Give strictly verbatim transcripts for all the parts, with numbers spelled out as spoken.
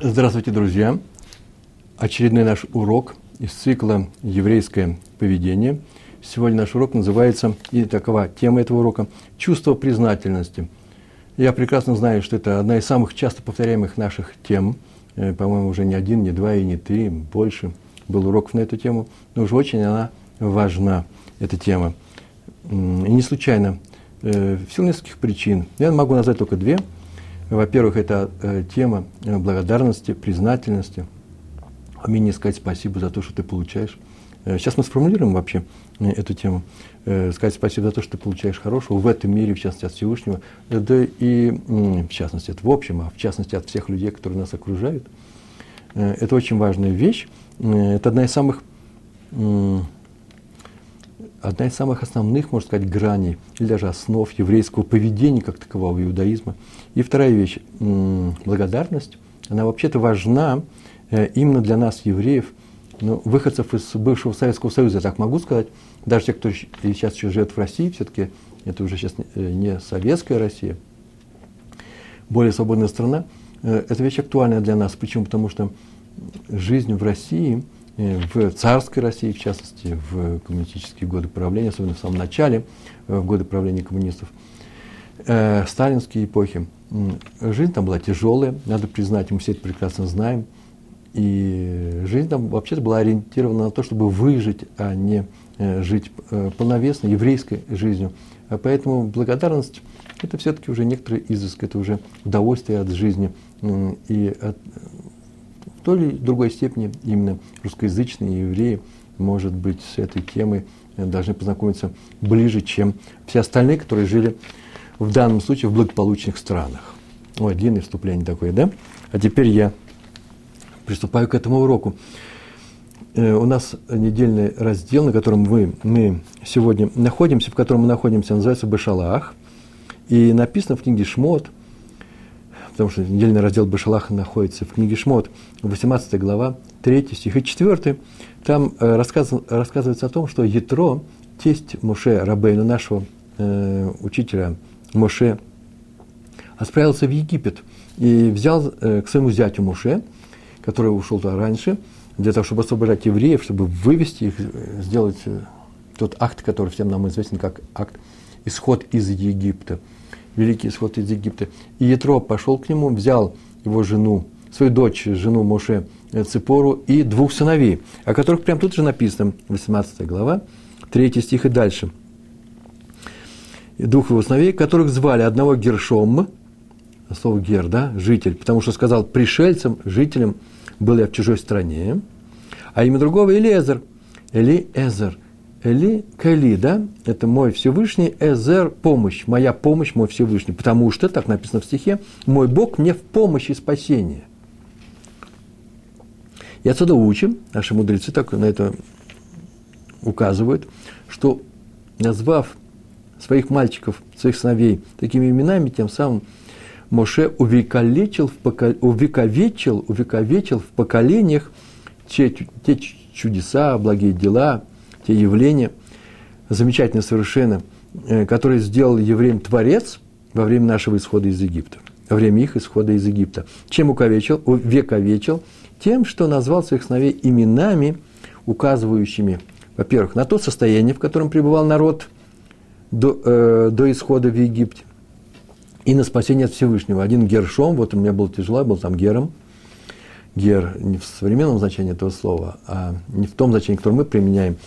Здравствуйте, друзья! Очередной наш урок из цикла «Еврейское поведение». Сегодня наш урок называется, и такова тема этого урока, «Чувство признательности». Я прекрасно знаю, что это одна из самых часто повторяемых наших тем. По-моему, уже не один, не два и не три, больше был уроков на эту тему. Но уже очень она важна, эта тема. И не случайно. В силу нескольких причин. Я могу назвать только две. Во-первых, это э, тема благодарности, признательности. Умение сказать спасибо за то, что ты получаешь. Э, сейчас мы сформулируем вообще э, эту тему. Э, сказать спасибо за то, что ты получаешь хорошего в этом мире, в частности, от Всевышнего. Э, да и, э, в частности, это в общем, а в частности, от всех людей, которые нас окружают. Э, это очень важная вещь. Э, это одна из самых... Э, одна из самых основных, можно сказать, граней или даже основ еврейского поведения как такового иудаизма. И вторая вещь – благодарность. Она вообще-то важна именно для нас, евреев, ну, выходцев из бывшего Советского Союза, я так могу сказать. Даже те, кто сейчас еще живет в России, все-таки это уже сейчас не советская Россия, более свободная страна. Эта вещь актуальна для нас. Почему? Потому что жизнь в России – в царской России, в частности, в коммунистические годы правления, особенно в самом начале, в годы правления коммунистов, э, сталинские эпохи, жизнь там была тяжелая, надо признать, мы все это прекрасно знаем, и жизнь там вообще-то была ориентирована на то, чтобы выжить, а не жить полновесно, еврейской жизнью. Поэтому благодарность – это все-таки уже некоторый изыск, это уже удовольствие от жизни и от... В той или другой степени именно русскоязычные евреи, может быть, с этой темой должны познакомиться ближе, чем все остальные, которые жили в данном случае в благополучных странах. Ой, длинное вступление такое, да? А теперь я приступаю к этому уроку. У нас недельный раздел, на котором мы, мы сегодня находимся, в котором мы находимся, называется «Бешалах». И написано в книге «Шмот», потому что недельный раздел Бешалаха находится в книге Шмот, восемнадцатая глава, третий стих и четвёртый. Там э, рассказ, рассказывается о том, что Йетро, тесть Моше Рабейну, нашего э, учителя Моше, отправился в Египет и взял э, к своему зятю Моше, который ушел туда раньше, для того, чтобы освобождать евреев, чтобы вывести их, сделать э, тот акт, который всем нам известен как акт «Исход из Египта». Великий исход из Египта. И Йетро пошел к нему, взял его жену, свою дочь, жену Моше Ципору и двух сыновей, о которых прямо тут же написано, восемнадцатая глава, третий стих и дальше. И двух его сыновей, которых звали одного Гершом, слово Гер, да, житель, потому что сказал пришельцам, жителям, был я в чужой стране, а имя другого Элиэзер, Элиэзер. Эли, Кэли, да, это мой Всевышний, Эзер, помощь, моя помощь, мой Всевышний, потому что, так написано в стихе, мой Бог мне в помощь и спасение. И отсюда учим, наши мудрецы так на это указывают, что, назвав своих мальчиков, своих сыновей такими именами, тем самым Моше увековечил в, покол... увековечил, увековечил в поколениях те, те чудеса, благие дела, те явления, замечательные совершенно, которые сделал евреям Творец во время нашего исхода из Египта, во время их исхода из Египта. Чем увековечил? Увековечил тем, что назвал своих сыновей именами, указывающими, во-первых, на то состояние, в котором пребывал народ до, э, до исхода в Египте, и на спасение от Всевышнего. Один Гершом, вот у меня было тяжело, я был там Гером, Гер не в современном значении этого слова, а не в том значении, которое мы применяем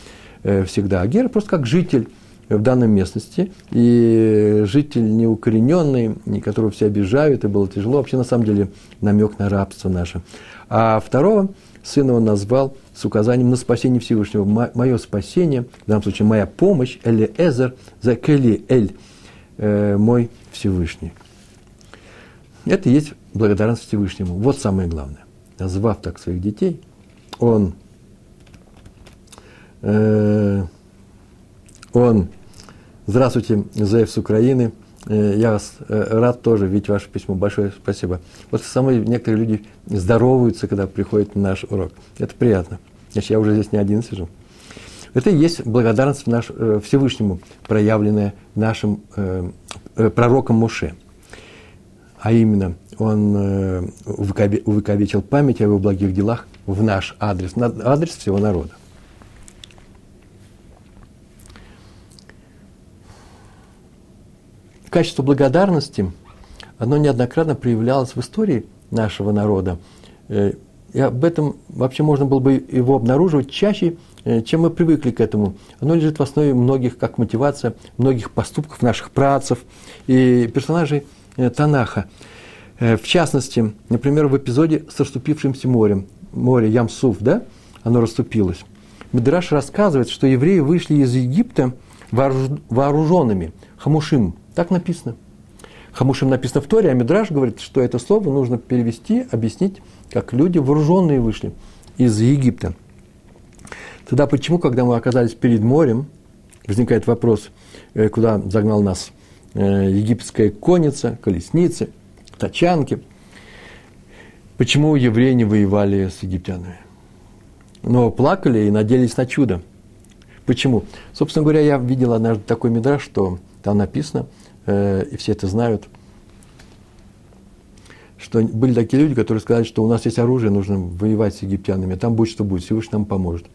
всегда. А гер просто как житель в данной местности, и житель неукорененный, которого все обижают, и было тяжело. Вообще, на самом деле, намек на рабство наше. А второго сына он назвал с указанием на спасение Всевышнего. Мое спасение, в данном случае, моя помощь, Элиэзер, за Кэли, Эль, мой Всевышний. Это и есть благодарность Всевышнему. Вот самое главное. Назвав так своих детей, он... Он, здравствуйте, Зев с Украины, я вас рад тоже видеть ваше письмо, большое спасибо. Вот со мной некоторые люди здороваются, когда приходят на наш урок, это приятно, значит, я уже здесь не один сижу. Это и есть благодарность наш, Всевышнему, проявленная нашим э, пророком Моше. а именно он увековечил память о его благих делах в наш адрес, на адрес всего народа. Качество благодарности, оно неоднократно проявлялось в истории нашего народа. И об этом вообще можно было бы его обнаруживать чаще, чем мы привыкли к этому. Оно лежит в основе многих, как мотивация, многих поступков наших працев и персонажей Танаха. В частности, например, в эпизоде с расступившимся морем. Море Ямсуф, да? Оно расступилось. Мидраш рассказывает, что евреи вышли из Египта вооруженными, хамушим. Так написано. Хамушим написано в Торе, а Мидраш говорит, что это слово нужно перевести, объяснить, как люди вооруженные вышли из Египта. Тогда почему, когда мы оказались перед морем, возникает вопрос, куда загнал нас египетская конница, колесницы, тачанки, почему евреи не воевали с египтянами? Но плакали и надеялись на чудо. Почему? Собственно говоря, я видел однажды такой Мидраш, что там написано, э, и все это знают, что были такие люди, которые сказали, что у нас есть оружие, нужно воевать с египтянами, там будет что будет, Всевышний нам поможет.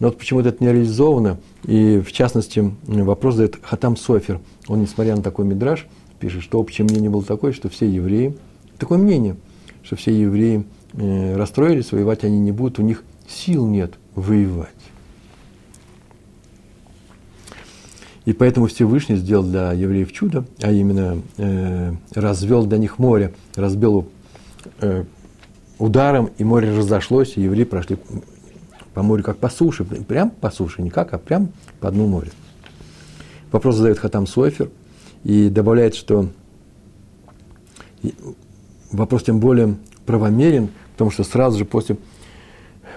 Но вот почему-то это не реализовано, и в частности вопрос задает Хатам Софер. Он, несмотря на такой Мидраш, пишет, что общее мнение было такое, что все евреи, такое мнение, что все евреи э, расстроились, воевать они не будут, у них сил нет воевать. И поэтому Всевышний сделал для евреев чудо, а именно э, развел для них море, разбил э, ударом, и море разошлось, и евреи прошли по морю как по суше, прям по суше, не как, а прям по дну моря. Вопрос задает Хатам Софер и добавляет, что вопрос тем более правомерен, потому что сразу же после,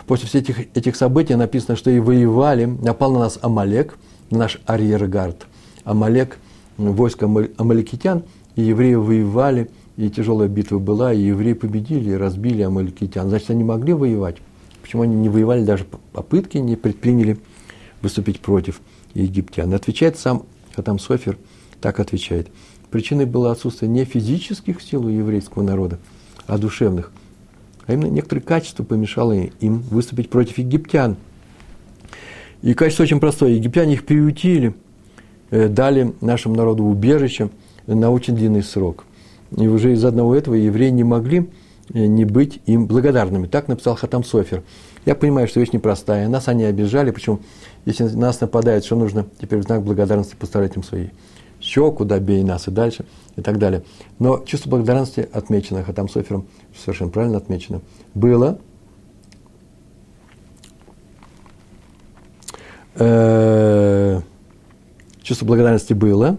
после всех этих, этих событий написано, что и воевали, напал на нас Амалек, наш арьергард. Амалек, войско амалекитян, и евреи воевали, и тяжелая битва была, и евреи победили, и разбили амалекитян. Значит, они могли воевать. Почему они не воевали, даже попытки не предприняли выступить против египтян? Отвечает сам Хатам Софер, так отвечает. Причиной было отсутствие не физических сил у еврейского народа, а душевных. А именно некоторые качества помешало им выступить против египтян. И качество очень простое. Египтяне их приютили, дали нашему народу убежище на очень длинный срок. И уже из-за одного этого евреи не могли не быть им благодарными. Так написал Хатам Софер. Я понимаю, что вещь непростая. Нас они обижали, причем, если нас нападают, что нужно теперь в знак благодарности поставлять им свои щеку, добей нас и дальше, и так далее. Но чувство благодарности отмечено Хатам Софером, совершенно правильно отмечено, было чувство благодарности было.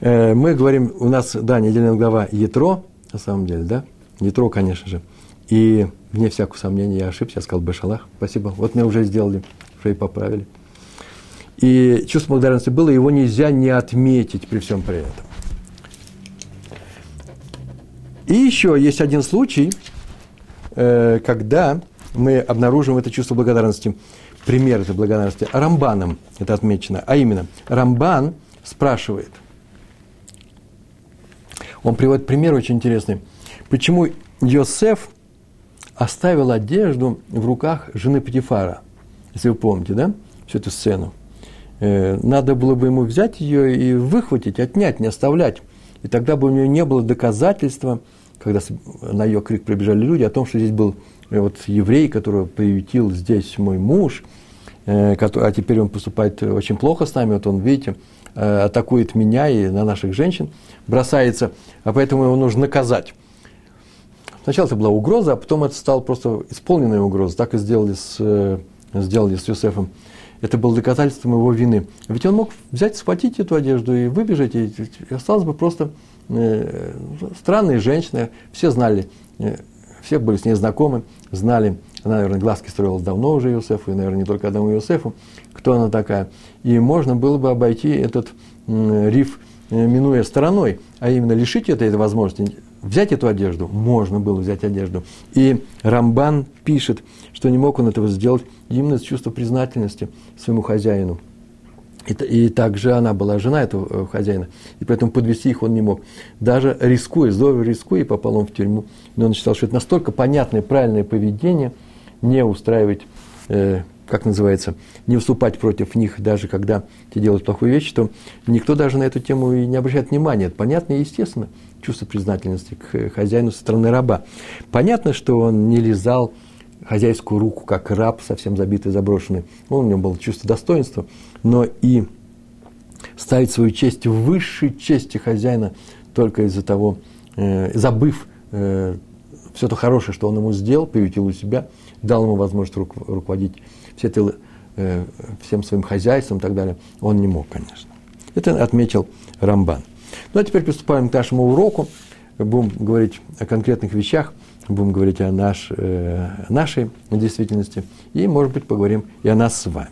Мы говорим, у нас, да, недельная глава Йетро, на самом деле, да, Йетро, конечно же. И, вне всякого сомнения, я ошибся, я сказал Бешалах, спасибо, вот меня уже сделали, уже и поправили. И чувство благодарности было, его нельзя не отметить при всем при этом. И еще есть один случай, когда мы обнаружим это чувство благодарности. Пример этой благодарности Рамбаном, это отмечено. А именно, Рамбан спрашивает. Он приводит пример очень интересный. Почему Йосеф оставил одежду в руках жены Потифара? Если вы помните, да? Всю эту сцену. Надо было бы ему взять ее и выхватить, отнять, не оставлять. И тогда бы у нее не было доказательства, когда на ее крик прибежали люди, о том, что здесь был вот еврей, которого приютил здесь мой муж, э, который, а теперь он поступает очень плохо с нами, вот он, видите, э, атакует меня и на наших женщин, бросается, а поэтому его нужно наказать. Сначала это была угроза, а потом это стала просто исполненная угроза, так и сделали с, э, сделали с Йосефом. Это было доказательством его вины. Ведь он мог взять, схватить эту одежду и выбежать, и, и осталась бы просто э, странная женщина, все знали, э, все были с ней знакомы, знали, она, наверное, глазки строила давно уже Йосефу, и, наверное, не только одному Йосефу, кто она такая. И можно было бы обойти этот риф, минуя стороной, а именно лишить этой возможности, взять эту одежду, можно было взять одежду. И Рамбан пишет, что не мог он этого сделать именно с чувства признательности своему хозяину. И, и также она была жена этого хозяина, и поэтому подвести их он не мог. Даже рискуя, здорово рискуя, и попал он в тюрьму. Но он считал, что это настолько понятное, правильное поведение, не устраивать, э, как называется, не выступать против них, даже когда те делают плохую вещь, что никто даже на эту тему и не обращает внимания. Это понятно и естественно, чувство признательности к хозяину со стороны раба. Понятно, что он не лизал хозяйскую руку, как раб, совсем забитый, заброшенный. Он, у него было чувство достоинства, но и ставить свою честь выше чести хозяина только из-за того, э, забыв э, все то хорошее, что он ему сделал, приютил у себя, дал ему возможность рук, руководить все это, э, всем своим хозяйством и так далее, он не мог, конечно. Это отметил Рамбан. Ну, а теперь приступаем к нашему уроку. Будем говорить о конкретных вещах, будем говорить о наш, э, нашей действительности и, может быть, поговорим и о нас с вами.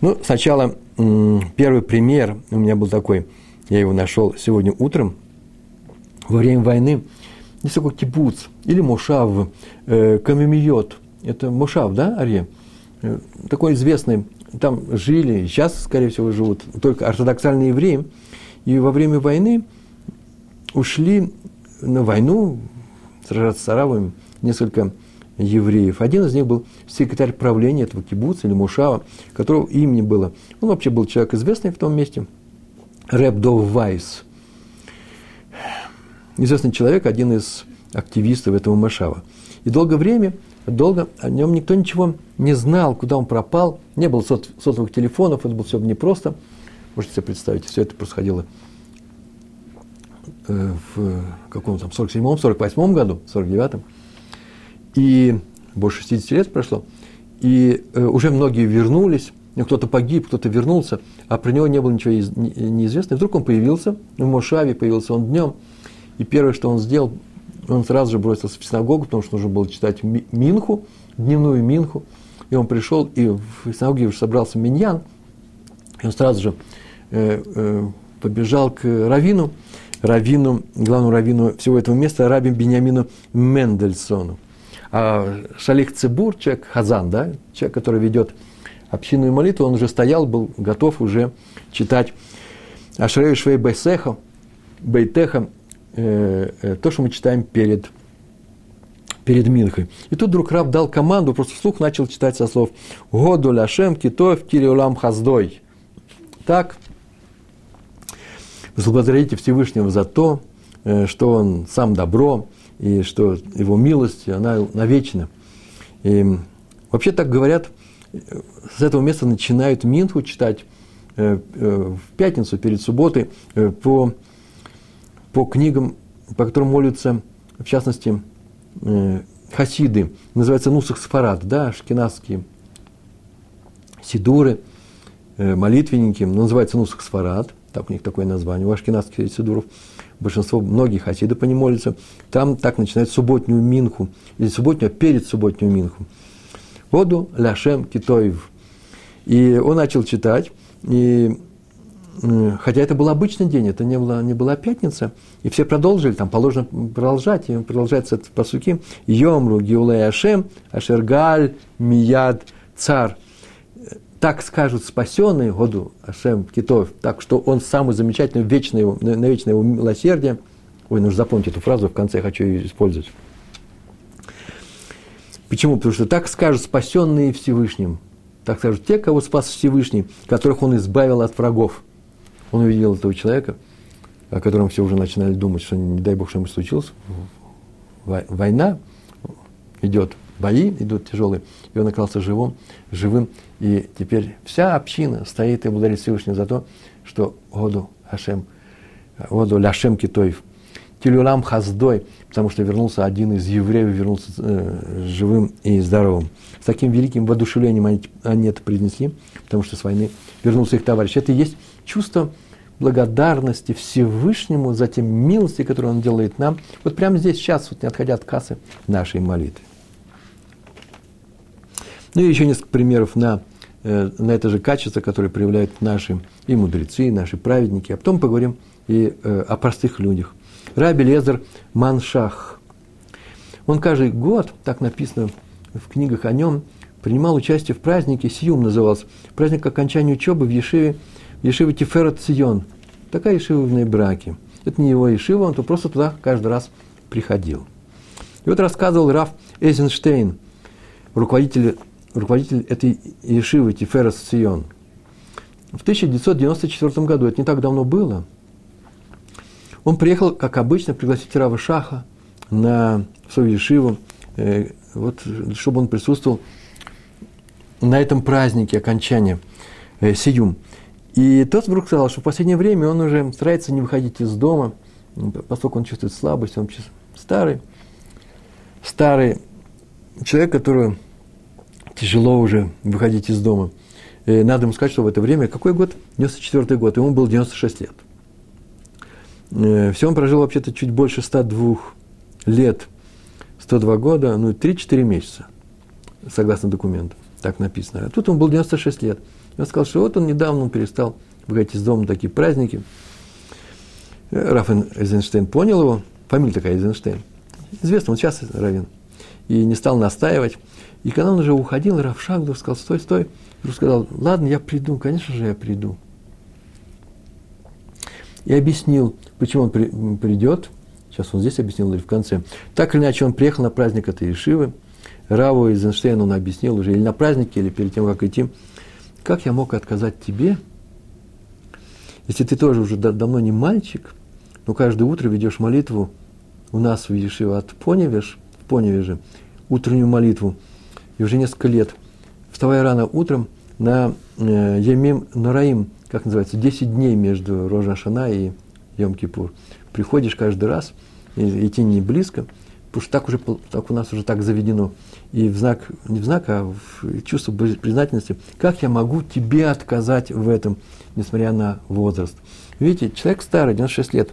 Ну, сначала первый пример у меня был такой, я его нашел сегодня утром. Во время войны есть такой кибуц или мушав, э, камемиот, это мушав, да, Арье? Э, такой известный, там жили, сейчас, скорее всего, живут только ортодоксальные евреи, и во время войны ушли на войну сражаться с арабами несколько евреев. Один из них был секретарь правления этого кибуца или мушава, которого имени было. Он вообще был человек известный в том месте. Реб Дов Вайс. Известный человек, один из активистов этого мушава. И долгое время, долго о нем никто ничего не знал, куда он пропал. Не было сот, сотовых телефонов, это было все непросто. Можете себе представить, все это происходило в каком там сорок седьмом, сорок восьмом году, сорок девятом. И больше шестидесяти лет прошло, и э, уже многие вернулись, кто-то погиб, кто-то вернулся, а про него не было ничего из, не, неизвестного. И вдруг он появился, в Мошаве появился он днем, и первое, что он сделал, он сразу же бросился в синагогу, потому что нужно было читать ми- минху, дневную минху, и он пришел, и в синагоге уже собрался миньян, и он сразу же э, э, побежал к раввину, раввину, главному раввину всего этого места, рабби Биньямину Мендельсону. А Шалих Цибур, человек хазан, да, человек, который ведет общинную молитву, он уже стоял, был готов уже читать Ашрею Швей Бейтеха, Бейтеха, э, э, то, что мы читаем перед, перед Минхой. И тут вдруг раб дал команду, просто вслух начал читать со слов «Году ляшем китов кириулам хаздой». Так, благодарите Всевышнего за то, э, что он сам добро, и что его милость, она навечна. И вообще так говорят, с этого места начинают минху читать э, э, в пятницу, перед субботой, э, по, по книгам, по которым молятся, в частности, э, хасиды. Называется Нусах Сфарад, да, ашкеназские сидуры, э, молитвенники. Называется Нусах Сфарад, так у них такое название, у ашкеназских сидуров. Большинство, многие хасиды по ним молятся, там так начинают субботнюю минху, или субботнюю, а перед субботнюю минху. «Воду ляшем китоев». И он начал читать, и, хотя это был обычный день, это не была, не была пятница, и все продолжили, там положено продолжать, и продолжается этот пасуки «Йомру гиулей ашем, ашергаль мияд цар». Так скажут спасенные году Ашем Китов, так что он самый замечательный, вечный его, на вечное его милосердие. Ой, нужно запомнить эту фразу, в конце я хочу ее использовать. Почему? Потому что так скажут спасенные Всевышним. Так скажут те, кого спас Всевышний, которых он избавил от врагов. Он увидел этого человека, о котором все уже начинали думать, что не дай бог, что ему случилось. Война идет. Бои идут тяжелые, и он оказался живым, живым, и теперь вся община стоит и благодарит Всевышнего за то, что «Году Ашем, Году Ляшем Китоев, Тилюлам Хаздой», потому что вернулся один из евреев, вернулся э, живым и здоровым. С таким великим воодушевлением они, они это принесли, потому что с войны вернулся их товарищ. Это и есть чувство благодарности Всевышнему за те милости, которые он делает нам, вот прямо здесь, сейчас, вот не отходя от кассы нашей молитвы. Ну и еще несколько примеров на, на это же качество, которое проявляют наши и мудрецы, и наши праведники. А потом поговорим и э, о простых людях. Раби Элиэзер Маншах. Он каждый год, так написано в книгах о нем, принимал участие в празднике, Сиюм назывался, праздник окончания учебы в Ешиве, в Ешиве Тиферет Цион. Такая Ешива в Нейбраке. Это не его Ешива, он просто туда каждый раз приходил. И вот рассказывал Раф Эйзенштейн, руководитель, руководитель этой Ешивы Тиферет Цион. В тысяча девятьсот девяносто четвёртом году, это не так давно было, он приехал, как обычно, пригласить Рава Шаха на свою Ешиву, э, вот, чтобы он присутствовал на этом празднике окончания э, Сиюм. И тот вдруг сказал, что в последнее время он уже старается не выходить из дома, поскольку он чувствует слабость, он старый, старый человек, которому тяжело уже выходить из дома. И надо ему сказать, что в это время, какой год? девяносто четвёртый год, ему было девяносто шесть лет. Все он прожил вообще-то чуть больше ста двух лет, ста двух года, ну, три-четыре месяца, согласно документу, так написано. А тут он был девяносто шесть лет. Он сказал, что вот он недавно перестал выходить из дома на такие праздники. Раф Эйзенштейн понял его, фамилия такая Эйзенштейн, известный, он сейчас раввин, и не стал настаивать. И когда он уже уходил, Раф Шаглов сказал, стой, стой, он сказал, ладно, я приду, конечно же, я приду. И объяснил, почему он при, придет. Сейчас он здесь объяснил или в конце. Так или иначе, он приехал на праздник этой Ешивы. Раву Эйзенштейну он объяснил уже или на празднике, или перед тем, как идти. Как я мог отказать тебе, если ты тоже уже давно не мальчик, но каждое утро ведешь молитву у нас в Ешиве от Поневеж, в Поневеже, утреннюю молитву, и уже несколько лет, вставая рано утром на э, Ямим Нораим, как называется, десять дней между Рош ха-Шана и Йом-Кипур. Приходишь каждый раз, и идти не близко, потому что так уже так у нас уже так заведено. И в знак, не в знак, а в чувство признательности, как я могу тебе отказать в этом, несмотря на возраст. Видите, человек старый, девяносто шесть лет,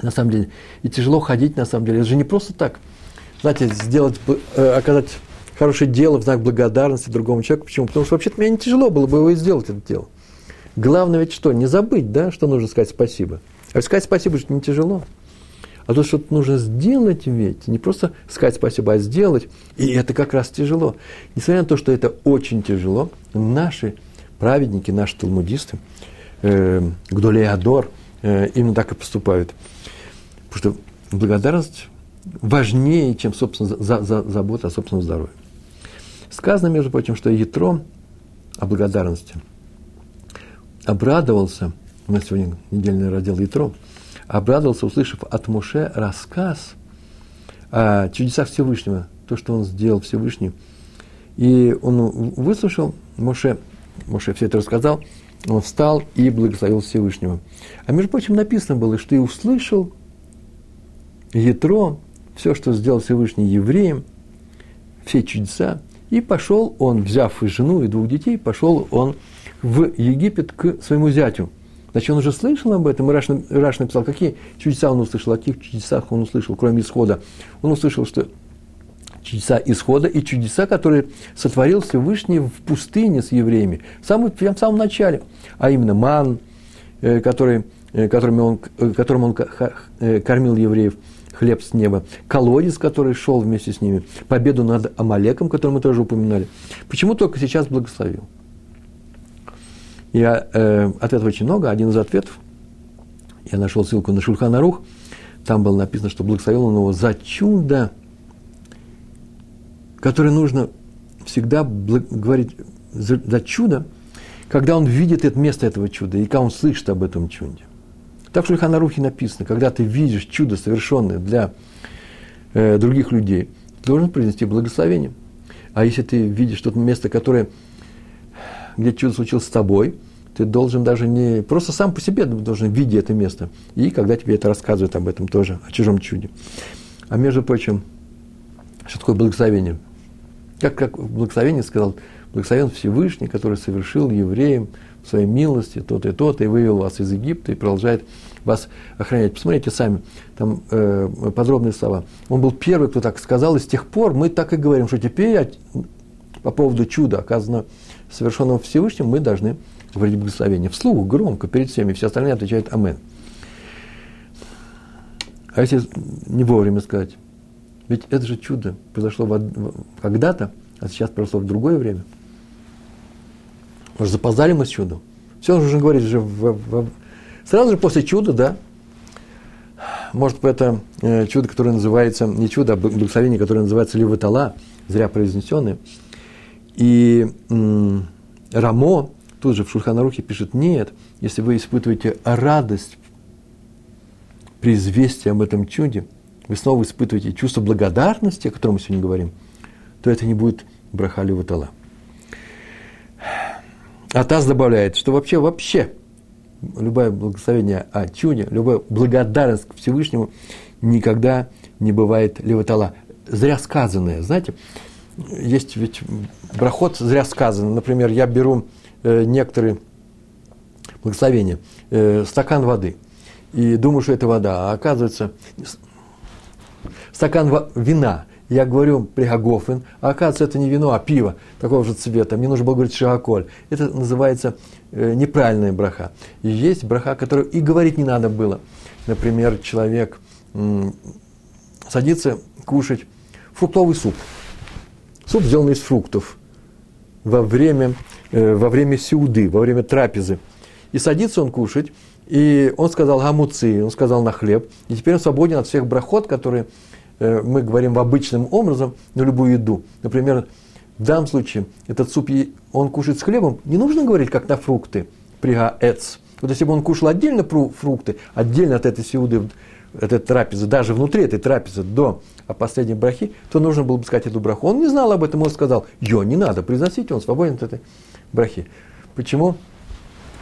на самом деле, и тяжело ходить, на самом деле. Это же не просто так. Знаете, сделать, оказать хорошее дело в знак благодарности другому человеку. Почему? Потому что вообще-то мне не тяжело было бы его сделать, это дело. Главное ведь что? Не забыть, да, что нужно сказать спасибо. А ведь сказать спасибо что не тяжело. А то что-то нужно сделать ведь. Не просто сказать спасибо, а сделать. И это как раз тяжело. Несмотря на то, что это очень тяжело, наши праведники, наши талмудисты, э, Гдолей Адор, э, именно так и поступают. Потому что благодарность важнее, чем, собственно, за, за, забота о собственном здоровье. Сказано, между прочим, что Йетро о благодарности обрадовался, у нас сегодня недельный раздел Йетро, обрадовался, услышав от Моше рассказ о чудесах Всевышнего, то, что он сделал Всевышний. И он выслушал Моше, Моше все это рассказал, он встал и благословил Всевышнего. А между прочим, написано было, что и услышал Йетро все, что сделал Всевышний евреям, все чудеса, и пошел он, взяв и жену, и двух детей, пошел он в Египет к своему зятю. Значит, он уже слышал об этом, и Раш, Раш написал, какие чудеса он услышал, о каких чудесах он услышал, кроме исхода. Он услышал, что чудеса исхода и чудеса, которые сотворил Всевышний в пустыне с евреями, самый, прямо в самом начале, а именно ман, который, которым он, которым он кормил евреев, хлеб с неба, колодец, который шел вместе с ними, победу над Амалеком, который мы тоже упоминали. Почему только сейчас благословил? Я, э, ответов очень много. Один из ответов, я нашел ссылку на Шульхан Арух, там было написано, что благословил он его за чудо, которое нужно всегда благ... говорить за, за чудо, когда он видит это место этого чуда, и когда он слышит об этом чуде. Так в Шульхан Арухе написано, когда ты видишь чудо, совершенное для э, других людей, ты должен произнести благословение. А если ты видишь то место, которое, где чудо случилось с тобой, ты должен даже не просто сам по себе должен видеть это место. И когда тебе это рассказывают об этом тоже, о чужом чуде. А между прочим, что такое благословение? Как, как благословение сказал, благословен Всевышний, который совершил евреям в своей милости то-то и то-то, и вывел вас из Египта, и продолжает вас охранять. Посмотрите сами, там э, подробные слова. Он был первый, кто так сказал, и с тех пор мы так и говорим, что теперь по поводу чуда, оказано совершенного Всевышним, мы должны говорить благословение. Вслух, громко, перед всеми, все остальные отвечают «Амен». А если не вовремя сказать? Ведь это же чудо произошло когда-то, а сейчас прошло в другое время. Может, запоздали мы с чудом? Все уже говорит, же в, в, сразу же после чуда, да, может, это э, чудо, которое называется, не чудо, а благословение, которое называется Леватала, зря произнесенное. И э, Рамо тут же в Шульхан Арухе пишет, нет, если вы испытываете радость при известии об этом чуде, вы снова испытываете чувство благодарности, о котором мы сегодня говорим, то это не будет браха Леватала. А Таз добавляет, что вообще, вообще, любое благословение о чуде, любая благодарность к Всевышнему никогда не бывает леватала. Зря сказанное, знаете, есть ведь брахот зря сказанный. Например, я беру э, некоторые благословения, э, стакан воды, и думаю, что это вода, а оказывается, стакан во- вина. Я говорю прихагофен, а оказывается, это не вино, а пиво такого же цвета. Мне нужно было говорить шиаколь. Это называется э, неправильная браха. И есть браха, которую и говорить не надо было. Например, человек м- садится кушать фруктовый суп. Суп сделан из фруктов во время, э, во время сеуды, во время трапезы. И садится он кушать, и он сказал гамуци, он сказал на хлеб. И теперь он свободен от всех брахот, которые... мы говорим в обычным образом на любую еду. Например, в данном случае этот суп, он кушает с хлебом, не нужно говорить, как на фрукты, пригаэц. Вот если бы он кушал отдельно фрукты, отдельно от этой сеуды, от этой трапезы, даже внутри этой трапезы до последней брахи, то нужно было бы сказать эту браху. Он не знал об этом, он сказал, ее не надо произносить, он свободен от этой брахи. Почему?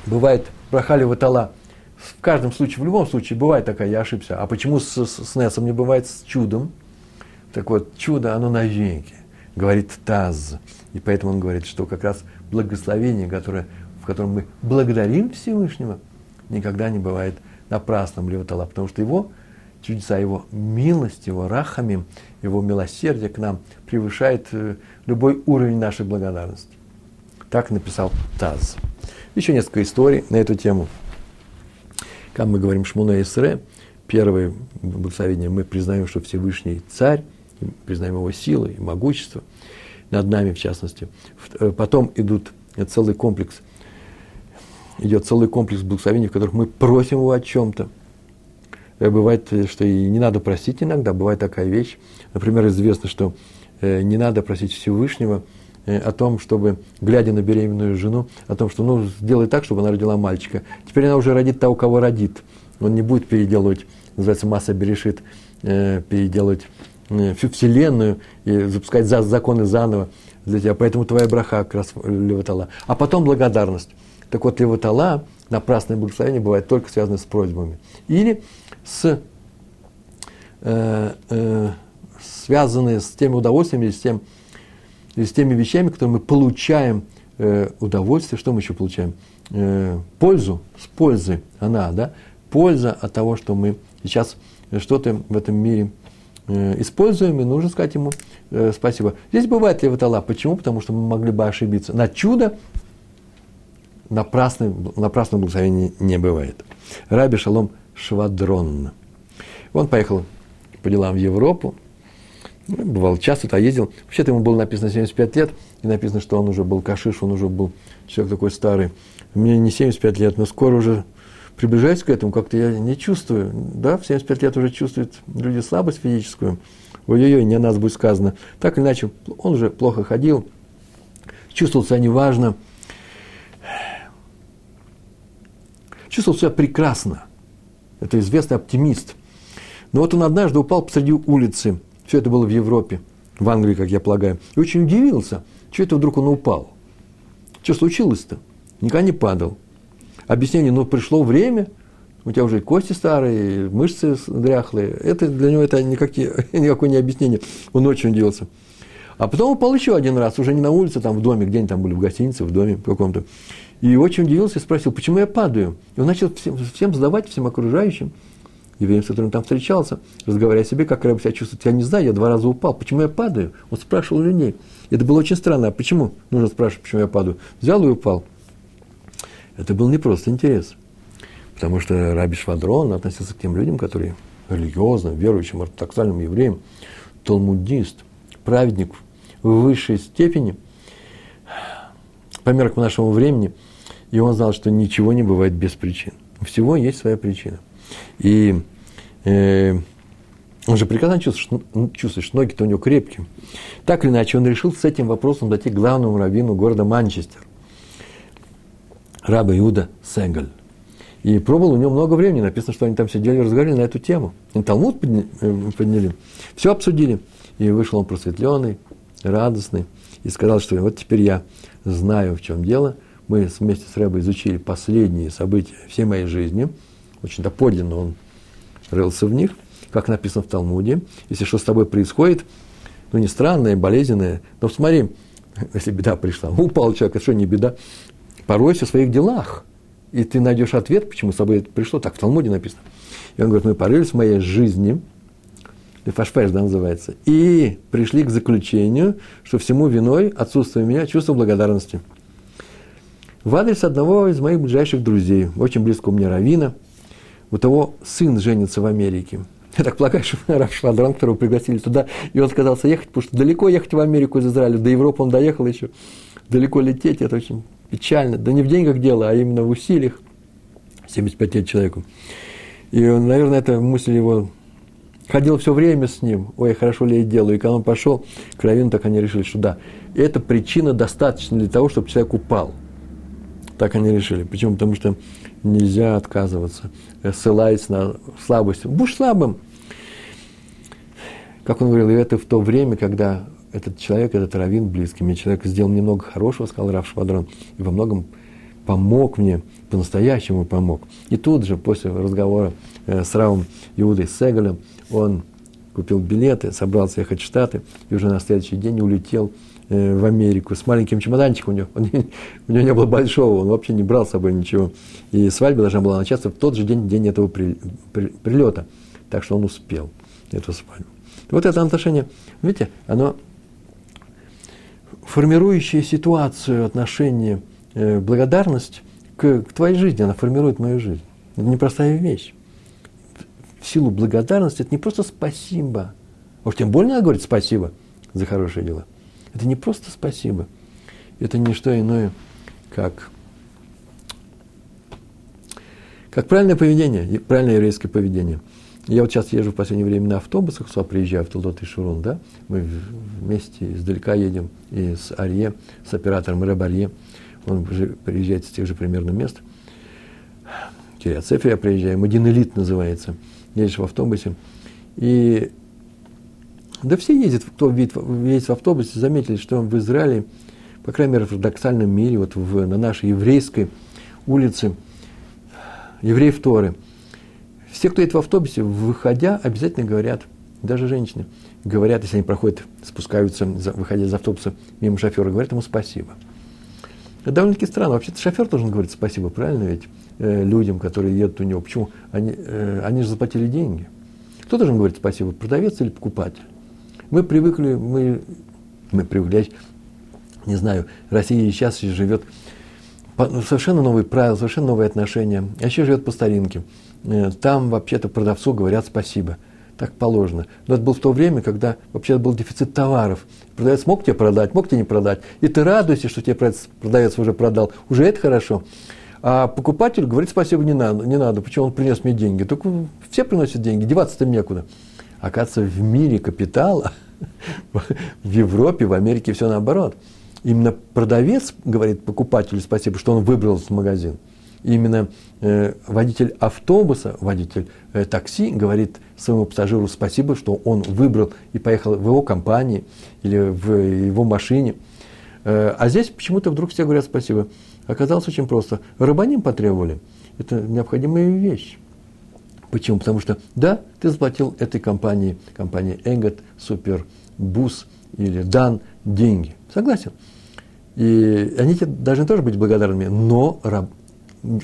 Бывает браха леватала. В каждом случае, в любом случае, бывает такая, я ошибся. А почему с, с, с Несом не бывает с чудом? Так вот, чудо, оно новенькое, говорит Таз. И поэтому он говорит, что как раз благословение, которое, в котором мы благодарим Всевышнего, никогда не бывает напрасным левотала, потому что его чудеса, его милость, его рахамим, его милосердие к нам превышает любой уровень нашей благодарности. Так написал Таз. Еще несколько историй на эту тему. Когда мы говорим «Шмуна Исре», первое благословение, мы признаем, что Всевышний Царь, признаем его силу и могущество, над нами в частности. Потом идут целый комплекс, идет целый комплекс благословений, в которых мы просим его о чем-то. Бывает, что и не надо просить иногда, бывает такая вещь. Например, известно, что не надо просить Всевышнего о том, чтобы, глядя на беременную жену, о том, что, ну, сделай так, чтобы она родила мальчика. Теперь она уже родит того, кого родит. Он не будет переделывать, называется, масса берешит, э, переделывать э, всю вселенную и запускать за, законы заново для тебя. Поэтому твоя браха как раз левотала. А потом благодарность. Так вот, левотала, напрасное благословение, бывает только связано с просьбами. Или с... Э, э, связанные с теми удовольствиями, с тем и с теми вещами, которые мы получаем э, удовольствие, что мы еще получаем? Э, пользу, с пользы она, да? Польза от того, что мы сейчас что-то в этом мире э, используем, и нужно сказать ему э, спасибо. Здесь бывает левотала. Почему? Потому что мы могли бы ошибиться. На чудо напрасное, напрасное благословение не бывает. Раби Шалом Швадрон. Он поехал по делам в Европу. Бывал часто, а ездил. Вообще-то ему было написано семьдесят пять лет, и написано, что он уже был кашиш, он уже был человек такой старый. Мне не семьдесят пять лет, но скоро уже приближаюсь к этому, как-то я не чувствую. Да, в семьдесят пять лет уже чувствуют люди слабость физическую. Ой-ой-ой, не о нас будет сказано. Так или иначе, он уже плохо ходил, чувствовал себя неважно. Чувствовал себя прекрасно. Это известный оптимист. Но вот он однажды упал посреди улицы. Все это было в Европе, в Англии, как я полагаю. И очень удивился, что это вдруг он упал. Что случилось-то? Никогда не падал. Объяснение, ну, пришло время, у тебя уже и кости старые, и мышцы дряхлые. Это для него это никакие, никакое не объяснение. Он очень удивился. А потом упал еще один раз, уже не на улице, там в доме, где они там были, в гостинице, в доме каком-то. И очень удивился и спросил, почему я падаю? И он начал всем, всем задавать, всем окружающим. Евреем, с которым там встречался, разговаривая о себе, как рыба себя чувствует. Я не знаю, я два раза упал. Почему я падаю? Он спрашивал людей. Это было очень странно. А почему? Нужно спрашивать, почему я падаю. Взял и упал. Это был не просто интерес. Потому что Раби Швадрон относился к тем людям, которые религиозным, верующим, ортодоксальным евреям, талмудист, праведник. в высшей степени, по меркам нашего времени, и он знал, что ничего не бывает без причин. У всего есть своя причина. И э, он же прекрасно чувствует, что, чувствует, что ноги-то у него крепкие. Так или иначе, он решил с этим вопросом дойти к главному раввину города Манчестер, раба Иуда Сенгаль. И пробовал у него много времени. Написано, что они там сидели и разговаривали на эту тему. И Талмуд подняли, все обсудили. И вышел он просветленный, радостный. И сказал, что вот теперь я знаю, в чем дело. Мы вместе с Рэбой изучили последние события всей моей жизни. Очень доподлинно он рылся в них, как написано в Талмуде. Если что с тобой происходит, ну не странное, болезненное. Но смотри, если беда пришла, упал человек, это что, не беда? Поройся в своих делах. И ты найдешь ответ, почему с собой это пришло. Так в Талмуде написано. И он говорит, мы порылись в моей жизни, лефашпеш, да, называется, и пришли к заключению, что всему виной отсутствие у меня чувства благодарности. В адрес одного из моих ближайших друзей, очень близкого мне раввина, у того сын женится в Америке. Я так полагаю, что Раф Шаглов, которого пригласили туда, и он отказался ехать, потому что далеко ехать в Америку из Израиля, до Европы он доехал еще, далеко лететь, это очень... печально, да не в деньгах дело, а именно в усилиях, семьдесят пять лет человеку. И он, наверное, эта мысль его, ходил все время с ним, ой, хорошо ли я делаю, и когда он пошел к раввину, так они решили, что да, эта причина достаточна для того, чтобы человек упал. Так они решили. Почему? Потому что нельзя отказываться, ссылаясь на слабость. Будь слабым. Как он говорил, и это в то время, когда... Этот человек, этот раввин близкий мне человек, сделал мне много хорошего, сказал Рав Шаглов, и во многом помог мне, по-настоящему помог. И тут же, после разговора с Равом Иудой Сегалем, он купил билеты, собрался ехать в Штаты, и уже на следующий день улетел в Америку с маленьким чемоданчиком у него. Он, у него не было большого, он вообще не брал с собой ничего. И свадьба должна была начаться в тот же день, день этого при, при, прилета. Так что он успел эту свадьбу. Вот это отношение, видите, оно... формирующая ситуацию, отношение, э, благодарность к, к твоей жизни, она формирует мою жизнь. Это непростая вещь. В силу благодарности это не просто спасибо. Уж тем более надо говорить спасибо за хорошие дела. Это не просто спасибо. Это не что иное, как, как правильное поведение, правильное еврейское поведение. Я вот сейчас езжу в последнее время на автобусах, сюда приезжаю в Толдот и Шурун, да, мы вместе издалека едем, и с Арье, с оператором Рэб Арье, он приезжает с тех же примерно мест, Кириат Сефер я приезжаю, Мадин Элит называется, едешь в автобусе, и да все ездят, кто едет в автобусе, заметили, что в Израиле, по крайней мере в ортодоксальном мире, вот в, на нашей еврейской улице, евреев Торы, все, кто едет в автобусе, выходя, обязательно говорят, даже женщины, говорят, если они проходят, спускаются, выходя из автобуса мимо шофера, говорят ему спасибо. Это довольно-таки странно. Вообще-то шофер должен говорить спасибо, правильно ведь, э, людям, которые едут у него. Почему? Они, э, они же заплатили деньги. Кто должен говорить спасибо, продавец или покупатель? Мы привыкли, мы, мы привыкли, не знаю, Россия сейчас живет, совершенно новые правила, совершенно новые отношения, а еще живет по старинке. Там вообще-то продавцу говорят спасибо. Так положено. Но это было в то время, когда вообще был дефицит товаров. Продавец мог тебе продать, мог тебе не продать. И ты радуешься, что тебе продавец уже продал. Уже это хорошо. А покупатель говорит спасибо не надо. Не надо. Почему он принес мне деньги? Только все приносят деньги. Деваться-то некуда. Оказывается, в мире капитала, в Европе, в Америке все наоборот. Именно продавец говорит покупателю спасибо, что он выбрал этот магазин. Именно э, водитель автобуса, водитель э, такси говорит своему пассажиру спасибо, что он выбрал и поехал в его компании или в его машине. Э, а здесь почему-то вдруг все говорят спасибо. Оказалось очень просто. Рабаним потребовали. Это необходимая вещь. Почему? Потому что, да, ты заплатил этой компании, компании Энгет, Супербус или Дан деньги. Согласен. И они тебе должны тоже быть благодарными, но раб...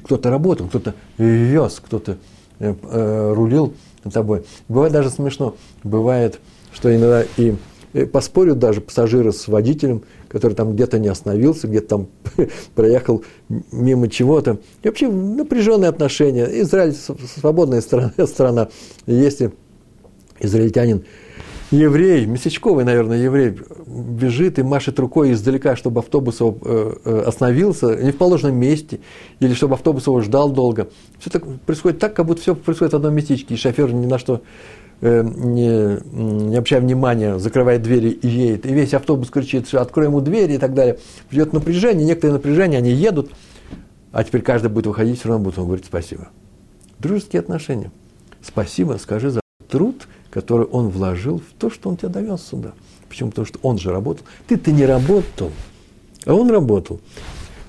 кто-то работал, кто-то вез, кто-то э, э, рулил тобой. Бывает даже смешно, бывает, что иногда и, и поспорят даже пассажиры с водителем, который там где-то не остановился, где-то там проехал мимо чего-то. И вообще напряженные отношения. Израиль – свободная страна. Если израильтянин еврей, местечковый, наверное, еврей, бежит и машет рукой издалека, чтобы автобус его остановился, не в положенном месте, или чтобы автобус его ждал долго. Все так происходит так, как будто все происходит в одном местечке, и шофер ни на что не, не обращая внимания, закрывает двери и едет. И весь автобус кричит: открой ему двери и так далее. Придет напряжение, некоторые напряжения, они едут, а теперь каждый будет выходить, все равно будет он говорить спасибо. Дружеские отношения. Спасибо, скажи за труд, который он вложил в то, что он тебя довез сюда. Почему? Потому что он же работал. Ты-то не работал, а он работал.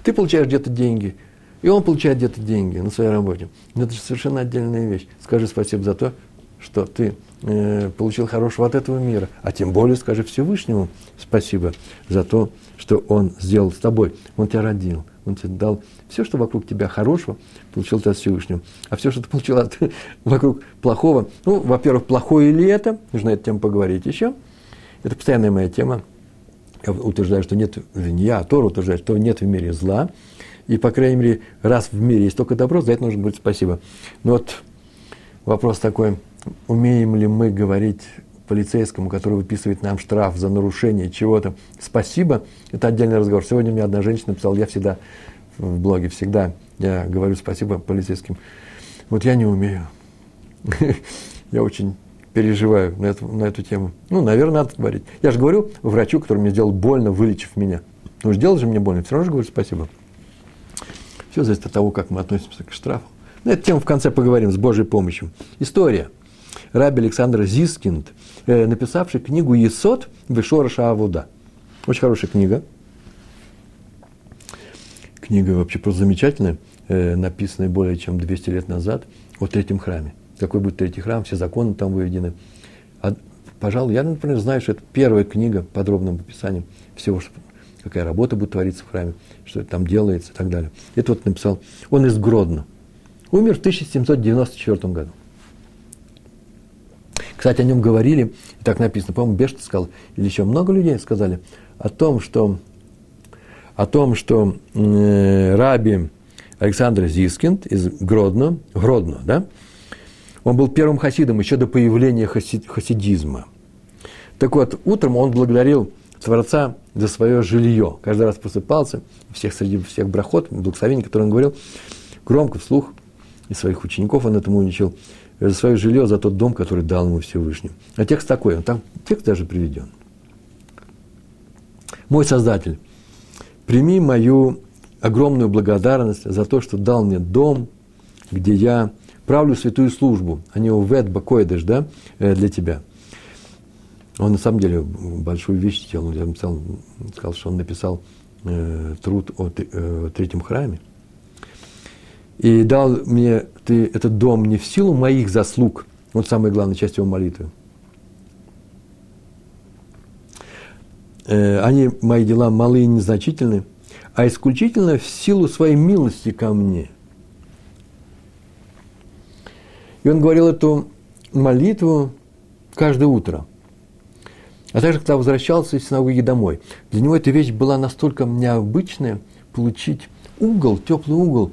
Ты получаешь где-то деньги, и он получает где-то деньги на своей работе. Но это же совершенно отдельная вещь. Скажи спасибо за то, что ты э, получил хорошего от этого мира. А тем более скажи Всевышнему спасибо за то, что он сделал с тобой. Он тебя родил. Он тебе дал все, что вокруг тебя хорошего, получил ты от Всевышнего. А все, что ты получил от, вокруг плохого, ну, во-первых, плохое ли это, нужно эту тему поговорить еще. Это постоянная моя тема. Я утверждаю, что нет, не я, а Тора утверждает, что нет в мире зла. И, по крайней мере, раз в мире есть только добро, за это нужно говорить спасибо. Но вот вопрос такой, умеем ли мы говорить полицейскому, который выписывает нам штраф за нарушение чего-то, спасибо, это отдельный разговор. Сегодня мне одна женщина написала, я всегда в блоге, всегда я говорю спасибо полицейским. Вот я не умею. Я очень переживаю на эту, на эту тему. Ну, наверное, надо говорить. Я же говорю врачу, который мне сделал больно, вылечив меня. Ну, сделал же мне больно, все равно же говорю спасибо. Все зависит от того, как мы относимся к штрафу. На эту тему в конце поговорим с Божьей помощью. История. Раби Александр Зискин, написавший книгу «Есод Вешораша Авуда». Очень хорошая книга. Книга вообще просто замечательная, написанная более чем двести лет назад о третьем храме. Какой будет третий храм, все законы там выведены. А, пожалуй, я, например, знаю, что это первая книга подробным описанием всего, что, какая работа будет твориться в храме, что там делается и так далее. Это вот написал. Он из Гродно. Умер в тысяча семьсот девяносто четвёртом году. Кстати, о нем говорили, так написано, по-моему, Бешт сказал, или еще много людей сказали, о том, что, о том, что э, раби Александр Зискинд из Гродно, Гродно, да, он был первым хасидом еще до появления хаси, хасидизма. Так вот, утром он благодарил Творца за свое жилье. Каждый раз просыпался, всех, среди всех брахот, благословений, которые он говорил, громко, вслух, и своих учеников он этому учил. За свое жилье, за тот дом, который дал ему Всевышний. А текст такой, он там текст даже приведен. Мой Создатель, прими мою огромную благодарность за то, что дал мне дом, где я правлю святую службу, а не увед бакоидыш, да, для тебя. Он на самом деле большую вещь сделал. Я написал, сказал, что он написал э, труд о э, третьем храме. И дал мне ты этот дом не в силу моих заслуг, вот самая главная часть его молитвы. Они, мои дела, малы и незначительны, а исключительно в силу своей милости ко мне. И он говорил эту молитву каждое утро. А также, когда возвращался из синагоги домой. Для него эта вещь была настолько необычная, получить угол, теплый угол,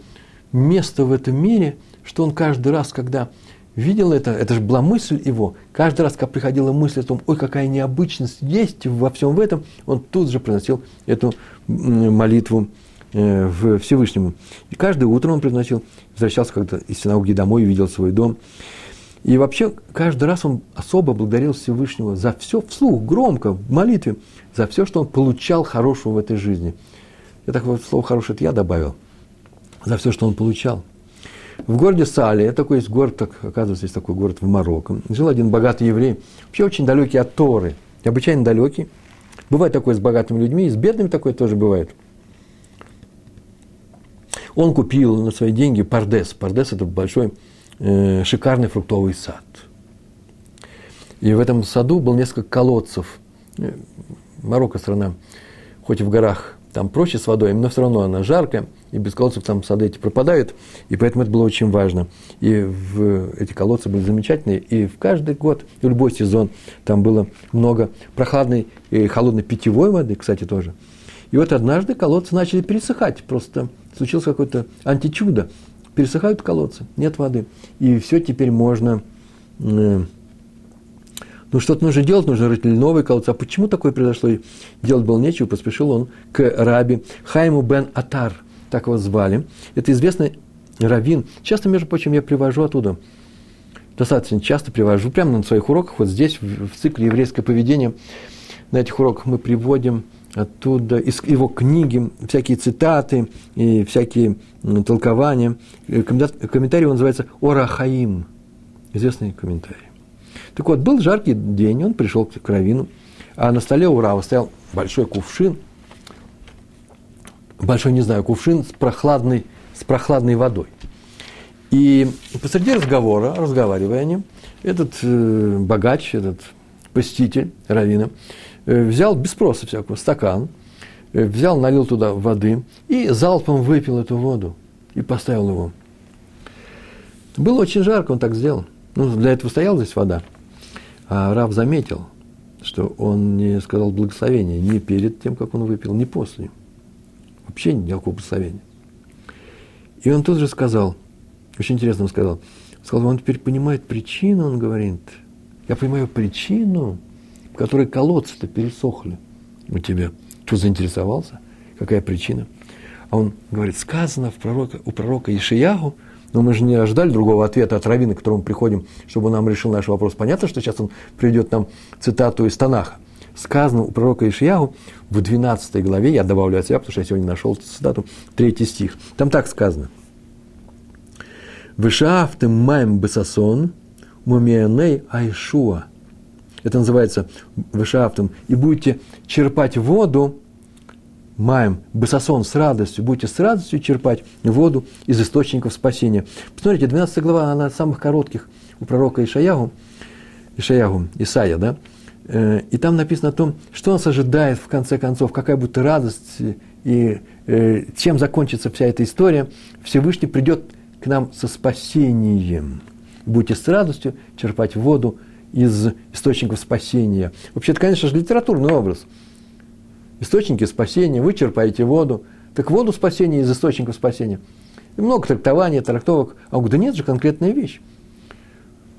место в этом мире, что он каждый раз, когда видел это, это же была мысль его, каждый раз, когда приходила мысль о том, ой, какая необычность есть во всем этом, он тут же приносил эту молитву в Всевышнему. И каждое утро он приносил, возвращался как-то из синагоги домой, видел свой дом. И вообще, каждый раз он особо благодарил Всевышнего за все, вслух, громко, в молитве, за все, что он получал хорошего в этой жизни. Я так вот слово «хорошее» это я добавил. За все, что он получал. В городе Сале, такой есть город, так, оказывается, есть такой город в Марокко, жил один богатый еврей, вообще очень далекий от Торы, необычайно далекий. Бывает такое с богатыми людьми, и с бедными такое тоже бывает. Он купил на свои деньги пардес. Пардес – это большой, э, шикарный фруктовый сад. И в этом саду было несколько колодцев. Марокко – страна, хоть и в горах, там проще с водой, но все равно она жаркая, и без колодцев там сады эти пропадают, и поэтому это было очень важно. И в, эти колодцы были замечательные, и в каждый год, в любой сезон, там было много прохладной и холодной питьевой воды, кстати, тоже. И вот однажды колодцы начали пересыхать, просто случилось какое-то античудо. Пересыхают колодцы, нет воды, и все теперь можно э, Ну, что-то нужно делать, нужно рыть новые колодцы. А почему такое произошло? И делать было нечего, поспешил он к Раби Хайму бен Атар, так его звали. Это известный раввин. Часто, между прочим, я привожу оттуда, достаточно часто привожу, прямо на своих уроках, вот здесь, в цикле «Еврейское поведение», на этих уроках мы приводим оттуда из его книги всякие цитаты и всякие толкования. Комментарий его называется «Орахаим», известный комментарий. Так вот, был жаркий день, он пришел к раввину, а на столе у рава стоял большой кувшин, большой, не знаю, кувшин с прохладной, с прохладной водой. И посреди разговора, разговаривая они, этот э, богач, этот посетитель раввина, э, взял без спроса всякого стакан, э, взял, налил туда воды и залпом выпил эту воду и поставил его. Было очень жарко, он так сделал. Ну, для этого стояла здесь вода. А рав заметил, что он не сказал благословения ни перед тем, как он выпил, ни после. Вообще никакого благословения. И он тут же сказал, очень интересно он сказал, сказал, он теперь понимает причину, он говорит, я понимаю причину, по которой колодцы-то пересохли у тебя. Что заинтересовался? Какая причина? А он говорит, сказано в пророка, у пророка Ишаяху, но мы же не ожидали другого ответа от раввина, к которому приходим, чтобы он нам решил наш вопрос. Понятно, что сейчас он приведет нам цитату из Танаха. Сказано у пророка Ишаяху в двенадцатой главе, я добавлю от себя, потому что я сегодня нашел цитату, третий стих. Там так сказано. «Вышаафты маем бесасон, мумиэнэй айшуа». Это называется «вышаафтым». «И будете черпать воду, маем бесасон, с радостью, будете с радостью черпать воду из источников спасения». Посмотрите, двенадцатая глава, она самых коротких у пророка Ишаяху, Ишаяху, Исайя, да? И там написано о том, что нас ожидает в конце концов, какая будет радость и чем закончится вся эта история. Всевышний придет к нам со спасением. Будете с радостью черпать воду из источников спасения. Вообще, это, конечно же, литературный образ. Источники спасения, вы черпаете воду. Так воду спасения из источников спасения. И много трактований, трактовок. А он говорит, да нет же, конкретная вещь.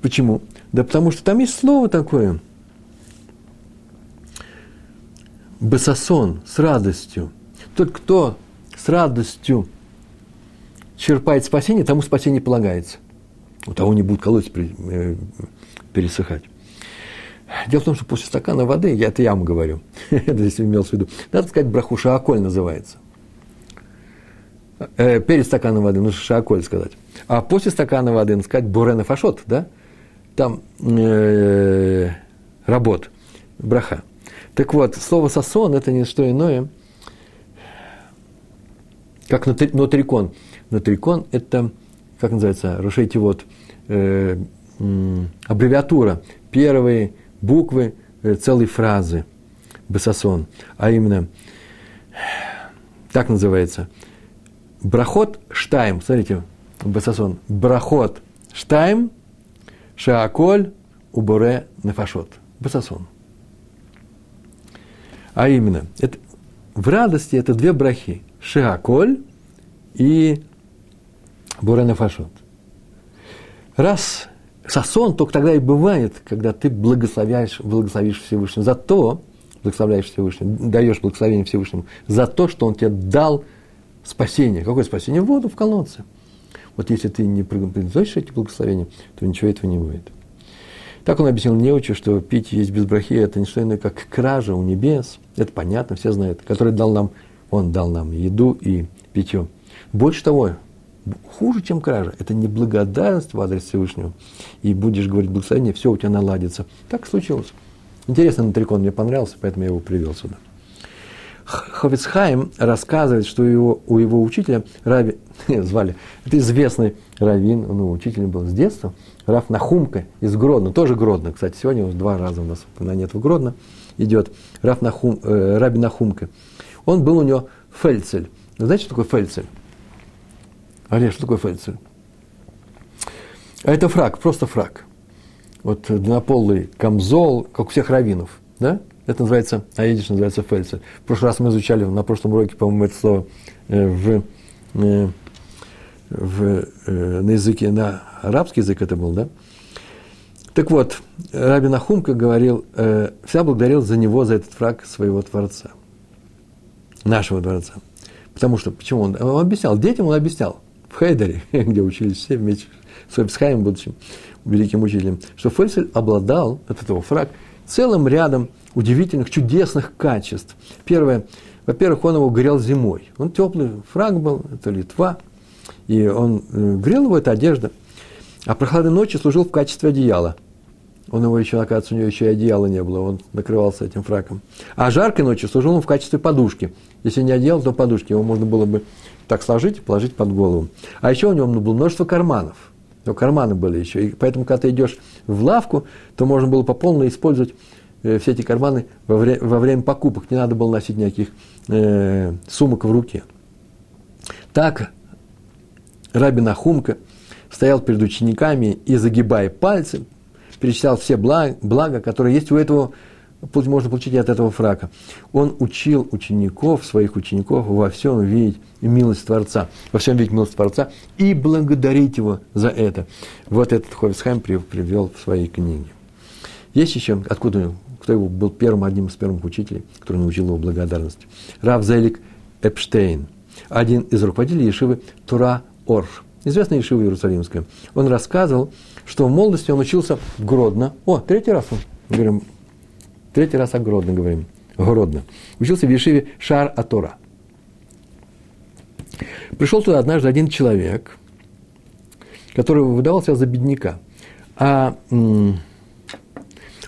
Почему? Да потому что там есть слово такое. Бесасон, с радостью. Тот, кто с радостью черпает спасение, тому спасение полагается. У того не будет колодец пересыхать. Дело в том, что после стакана воды, я это я вам говорю, это здесь имелось в виду, надо сказать браху, шааколь называется. Э, перед стаканом воды нужно шааколь сказать. А после стакана воды надо сказать бурена фашот, да? Там э, работ, браха. Так вот, слово «сасон» – это не что иное, как нотрикон. Нотрикон – это, как называется, рушейте вот, э, э, аббревиатура, первые буквы э, целой фразы «бесасон», а именно, так называется, «брахот штайм», смотрите, «бесасон», «брахот штайм шааколь уборе нефашот», «бесасон». А именно, это, в радости это две брахи – Шиаколь и Буренефашот. Раз сосон, только тогда и бывает, когда ты благословляешь, благословишь Всевышнего за то, благословляешь Всевышнему, даешь благословение Всевышнему за то, что он тебе дал спасение. Какое спасение? Воду в колодце. Вот если ты не приносишь эти благословения, то ничего этого не будет. Так он объяснил неучу, что пить и есть без брахи – это не что иное, как кража у небес. Это понятно, все знают. Который дал нам, он дал нам еду и питье. Больше того, хуже, чем кража – это неблагодарность в адрес Всевышнего. И будешь говорить благословение, все у тебя наладится. Так случилось. Интересно, нотрикон мне понравился, поэтому я его привел сюда. Хофец Хайм рассказывает, что его, у его учителя Раби, звали, это известный раввин, ну, учитель был с детства, Раф Нахумка из Гродно, тоже Гродно, кстати, сегодня уже два раза у нас упоминание этого Гродно идет, Раф Нахум, э, Раби Нахумка. Он был у него фельдцель. Знаете, что такое фельдцель? Олег, что такое фельдцель? А это фрак, просто фрак. Вот длиннополый камзол, как у всех раввинов, да? Это называется, а идиш называется фельдцель. В прошлый раз мы изучали, на прошлом уроке, по-моему, это слово в, в, в, на языке, на арабский язык это был, да? Так вот, Раби Нахумка говорил, э, вся благодарил за него, за этот враг своего Творца, нашего Творца. Потому что, почему он, он объяснял, детям он объяснял, в Хайдаре, где учились все вместе с Хофец Хайм, будущим великим учителем, что Фельсель обладал, от этого фраг, целым рядом удивительных, чудесных качеств. Первое, во-первых, он его грел зимой. Он теплый фраг был, это Литва, и он грел его, это одежда. А прохладной ночи служил в качестве одеяла. Он его еще, оказывается, у него еще и одеяла не было, он накрывался этим фраком. А жаркой ночи служил он в качестве подушки. Если не одеяло, то подушки. Его можно было бы так сложить и положить под голову. А еще у него было множество карманов. Но карманы были еще. И поэтому, когда ты идешь в лавку, то можно было по полной использовать все эти карманы во время, во время покупок. Не надо было носить никаких э, сумок в руке. Так Раби Нахумка стоял перед учениками и, загибая пальцы, перечислял все благ, блага, которые есть у этого, можно получить и от этого фрака. Он учил учеников, своих учеников, во всем видеть милость Творца, во всем видеть милость Творца и благодарить его за это. Вот этот Хофец Хайм привел в своей книге. Есть еще, откуда, кто его был первым, одним из первых учителей, который научил его благодарности? Рав Зелик Эпштейн, один из руководителей Ешивы Тура Ор, известная Ишива Иерусалимская. Он рассказывал, что в молодости он учился в Гродно. О, третий раз, говорим, третий раз о Гродно говорим. Гродно. Учился в Ешиве Шар Атора. Пришел туда однажды один человек, который выдавал себя за бедняка. А м-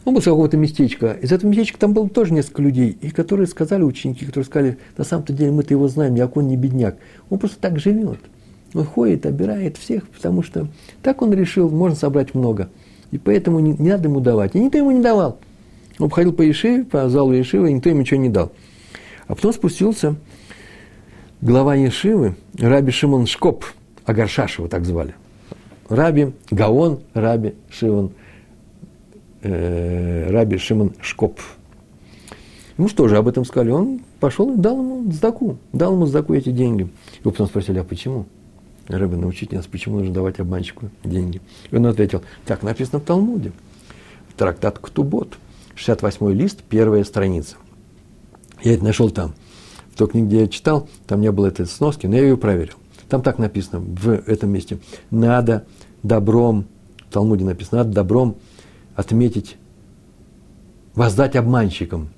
он был из какого-то местечка. Из этого местечка там было тоже несколько людей, и которые сказали, ученики, которые сказали, на самом-то деле мы-то его знаем, я он не бедняк. Он просто так живет. Он ходит, обирает всех, потому что так он решил, можно собрать много. И поэтому не, не надо ему давать. И никто ему не давал. Он походил по Ешиве, по залу Ешивы, и никто ему ничего не дал. А потом спустился глава Ешивы, раби Шимон Шкоп, Агаршаш его так звали. Раби Гаон, раби Шимон, э, раби Шимон Шкоп. Ему что же об этом сказали? Он пошел и дал ему сдаку, дал ему сдаку эти деньги. Его потом спросили, а почему? Рэбе, научите нас, почему нужно давать обманщику деньги. И он ответил, так написано в Талмуде. Трактат Ктубот, шестьдесят восьмой лист, первая страница. Я это нашел там. В той книге, где я читал, там не было этой сноски, но я ее проверил. Там так написано, в этом месте. Надо добром, в Талмуде написано, надо добром отметить, воздать обманщикам.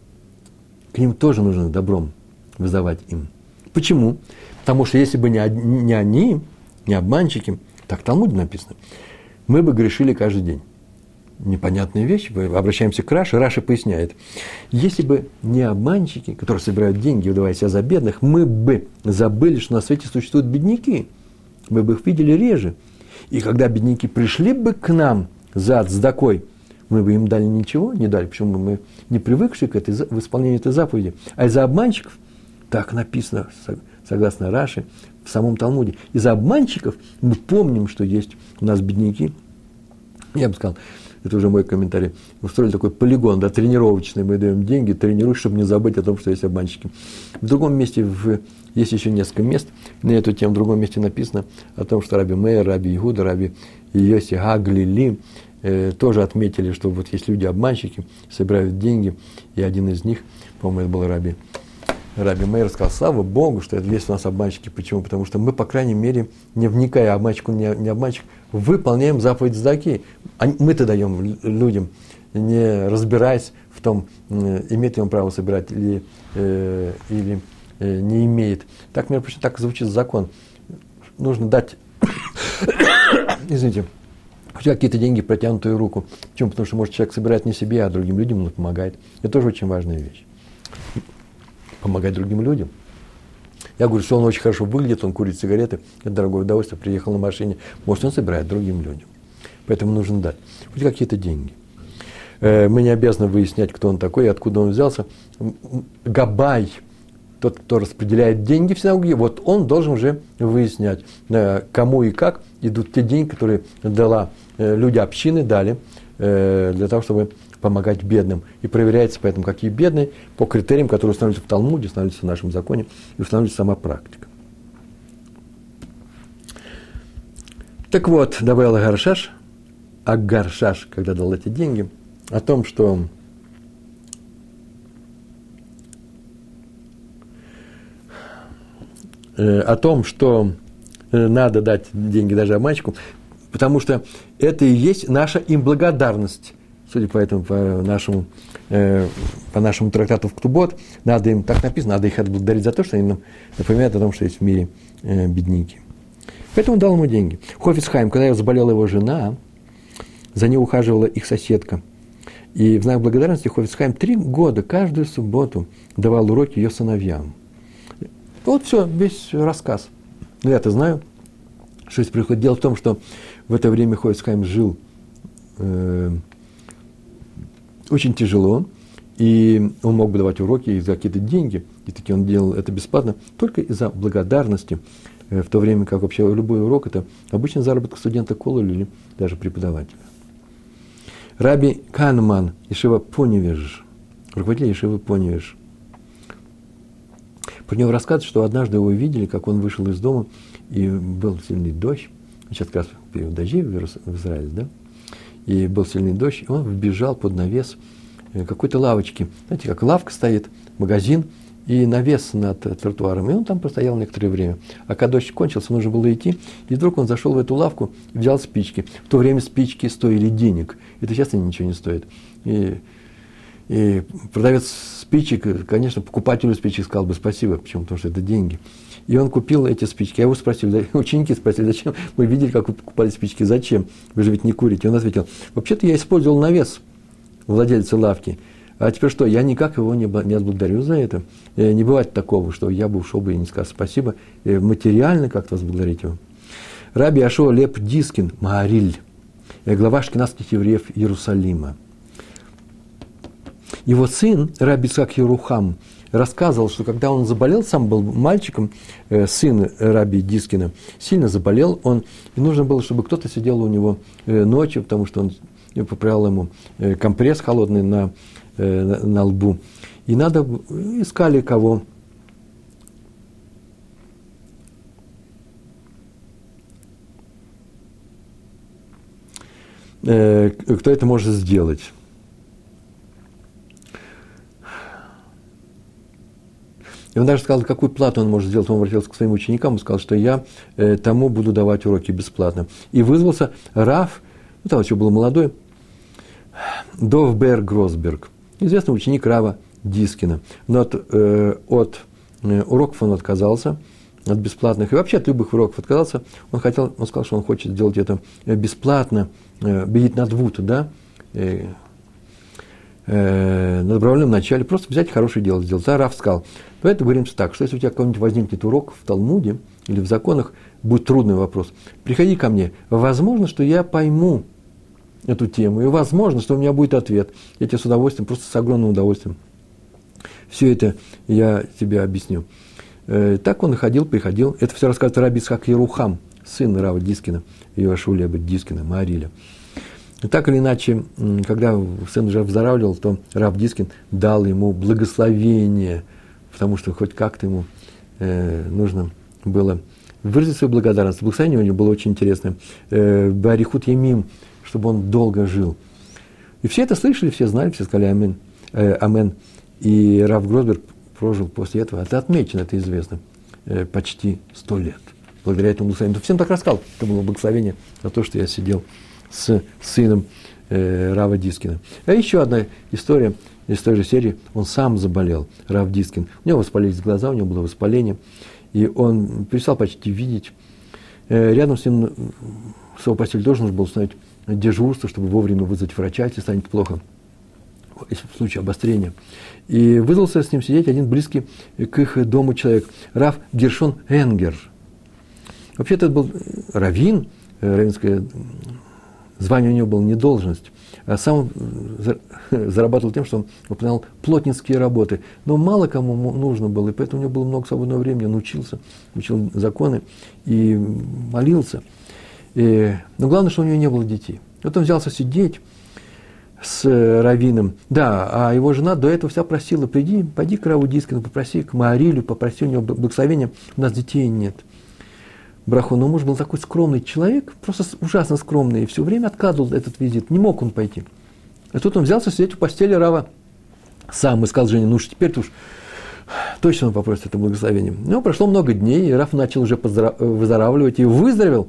К ним тоже нужно добром воздавать им. Почему? Потому что если бы не они, не обманщики, так в Талмуде написано, мы бы грешили каждый день. Непонятные вещи, обращаемся к Раши, Раши поясняет. Если бы не обманщики, которые собирают деньги, выдавая себя за бедных, мы бы забыли, что на свете существуют бедняки. Мы бы их видели реже. И когда бедняки пришли бы к нам за цдакой, мы бы им дали ничего, не дали. Почему мы не привыкшие к этой, в исполнению этой заповеди? А из-за обманщиков, так написано, согласно Раши, в самом Талмуде. Из-за обманщиков мы помним, что есть у нас бедняки. Я бы сказал, это уже мой комментарий, устроили такой полигон, да, тренировочный, мы даем деньги, тренируй, чтобы не забыть о том, что есть обманщики. В другом месте, в, есть еще несколько мест, на эту тему в другом месте написано о том, что раби Меир, раби Игуда, раби Йоси Гаглили э, тоже отметили, что вот есть люди-обманщики, собирают деньги, и один из них, по-моему, это был раби Раби Меир сказал, слава Богу, что это есть у нас обманщики. Почему? Потому что мы, по крайней мере, не вникая, обманщик, не, не обманщик, выполняем заповедь сдаки. Мы-то даем людям, не разбираясь в том, имеет ли он право собирать или, э, или э, не имеет. Так, между прочим, так звучит закон. Нужно дать, извините, хотя какие-то деньги, протянутую руку. Почему? Потому что, может, человек собирает не себе, а другим людям, он помогает. Это тоже очень важная вещь. Помогать другим людям. Я говорю, что он очень хорошо выглядит, он курит сигареты, это дорогое удовольствие, приехал на машине. Может, он собирает другим людям. Поэтому нужно дать. Хоть какие-то деньги. Мы не обязаны выяснять, кто он такой и откуда он взялся. Габай, тот, кто распределяет деньги в синагоге, вот он должен уже выяснять, кому и как идут те деньги, которые дала, люди общины дали для того, чтобы помогать бедным. И проверяется поэтому, какие бедные, по критериям, которые устанавливаются в Талмуде, устанавливаются в нашем законе, и устанавливается сама практика. Так вот, добавил Агаршаш, Агаршаш, когда дал эти деньги, о том, что о том, что надо дать деньги даже обманщику, потому что это и есть наша им благодарность. Судя по этому, по нашему, по нашему трактату в Ктубот, надо им, так написано, надо их отблагодарить за то, что они нам напоминают о том, что есть в мире бедняки. Поэтому дал ему деньги. Хофец Хайм, когда заболела его жена, за ней ухаживала их соседка. И в знак благодарности Хофец Хайм три года каждую субботу давал уроки ее сыновьям. Вот все, весь рассказ. Но я-то знаю, что здесь происходит. Дело в том, что в это время Хофец Хайм жил э, очень тяжело, и он мог бы давать уроки и за какие-то деньги, и таки он делал это бесплатно, только из-за благодарности, э, в то время как вообще любой урок – это обычно заработок студента колледжа или даже преподавателя. Раби Канман, Ишива Понивеж, руководитель Ишивы Понивеж, про него рассказывают, что однажды его видели, как он вышел из дома, и был сильный дождь. Сейчас как раз период дождей в Израиле, да? И был сильный дождь, и он вбежал под навес какой-то лавочки. Знаете, как лавка стоит, магазин, и навес над тротуаром. И он там простоял некоторое время. А когда дождь кончился, нужно было идти, и вдруг он зашел в эту лавку, взял спички. В то время спички стоили денег. Это сейчас они ничего не стоят. И И продавец спичек, конечно, покупателю спичек сказал бы спасибо, почему? Потому что это деньги. И он купил эти спички. А его спросили, ученики спросили, зачем? Мы видели, как вы покупали спички, зачем? Вы же ведь не курите. Он ответил, вообще-то я использовал навес владельца лавки. А теперь что, я никак его не отблагодарю за это. Не бывает такого, что я бы ушел бы и не сказал спасибо. Материально как-то возблагодарить его. Раби Ашер Лейб Дискин, Маариль, глава ашкеназских евреев Иерусалима. Его сын, Раби Ицхак Ерухам, рассказывал, что когда он заболел, сам был мальчиком, сын Раби Дискина, сильно заболел он, и нужно было, чтобы кто-то сидел у него ночью, потому что он поправлял ему компресс холодный на, на, на лбу. И надо, искали кого. Кто это может сделать? И он даже сказал, какую плату он может сделать. Он обратился к своим ученикам и сказал, что я э, тому буду давать уроки бесплатно. И вызвался Раф, ну там еще был молодой, Довбер Гросберг, известный ученик Рава Дискина. Но от, э, от э, уроков он отказался, от бесплатных, и вообще от любых уроков отказался. Он, хотел, он сказал, что он хочет сделать это бесплатно, э, бедить на двуту, да, э, на добровольном начале, просто взять хорошее дело сделать. А Раф сказал, поэтому говорим так, что если у тебя какой-нибудь возникнет урок в Талмуде или в законах, будет трудный вопрос, приходи ко мне, возможно, что я пойму эту тему, и возможно, что у меня будет ответ. Я тебе с удовольствием, просто с огромным удовольствием все это я тебе объясню. Так он и ходил, приходил. Это все рассказывает Раби Ицхак Ерухам, сын Рава Дискина, Йошуа Леба Дискина, Маариля. И так или иначе, когда сын уже выздоравливал, то Рав Дискин дал ему благословение, потому что хоть как-то ему э, нужно было выразить свою благодарность. Благословение у него было очень интересное. Э, Барихут Емим, чтобы он долго жил. И все это слышали, все знали, все сказали «Амен». Э, амен. И Рав Гросберг прожил после этого, это отмечено, это известно, э, почти сто лет. Благодаря этому благословению. Всем так рассказал, это было благословение за то, что я сидел с сыном э, Рава Дискина. А еще одна история из той же серии. Он сам заболел, Рав Дискин. У него воспалились глаза, у него было воспаление. И он перестал почти видеть. Э, рядом с ним с его постель должен был установить дежурство, чтобы вовремя вызвать врача, если станет плохо, если в случае обострения. И вызвался с ним сидеть один близкий к их дому человек, Рав Гершон Энгер. Вообще-то это был раввин, раввинская звание у него было не должность, а сам зарабатывал тем, что он выполнял плотницкие работы. Но мало кому нужно было, и поэтому у него было много свободного времени. Он учился, учил законы и молился. И, но главное, что у него не было детей. Вот он взялся сидеть с раввином. Да, а его жена до этого вся просила, приди, пойди к Раву Дискину, попроси к Маарилю, попроси у него благословения, у нас детей нет. браху. Но муж был такой скромный человек, просто ужасно скромный, и все время отказывал этот визит, не мог он пойти. И тут он взялся сидеть у постели Рава сам, и сказал жене: ну уж теперь-то уж точно он попросит это благословение. Но прошло много дней, и Рав начал уже поздра... выздоравливать, и выздоровел,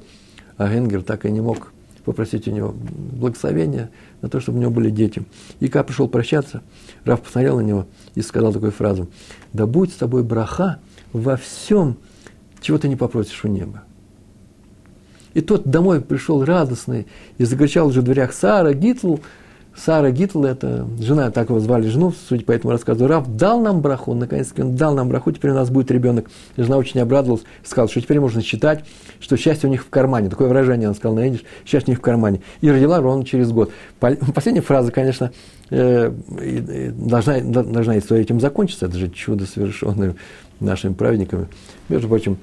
а Энгер так и не мог попросить у него благословения на то, чтобы у него были дети. И когда пришел прощаться, Рав посмотрел на него и сказал такую фразу: да будь с тобой браха во всем, чего ты не попросишь у неба. И тот домой пришел радостный и закричал уже в дверях: Сара Гитл, Сара Гитл, это жена, так его звали, жену, судя по этому рассказу, Рав дал нам браху, наконец-таки он дал нам браху, теперь у нас будет ребенок. И жена очень обрадовалась, сказала, что теперь можно считать, что счастье у них в кармане. Такое выражение он сказал на идиш: счастье у них в кармане. И родила ровно через год. Последняя фраза, конечно, должна, должна история этим закончиться, это же чудо, совершенное нашими праведниками. Между прочим,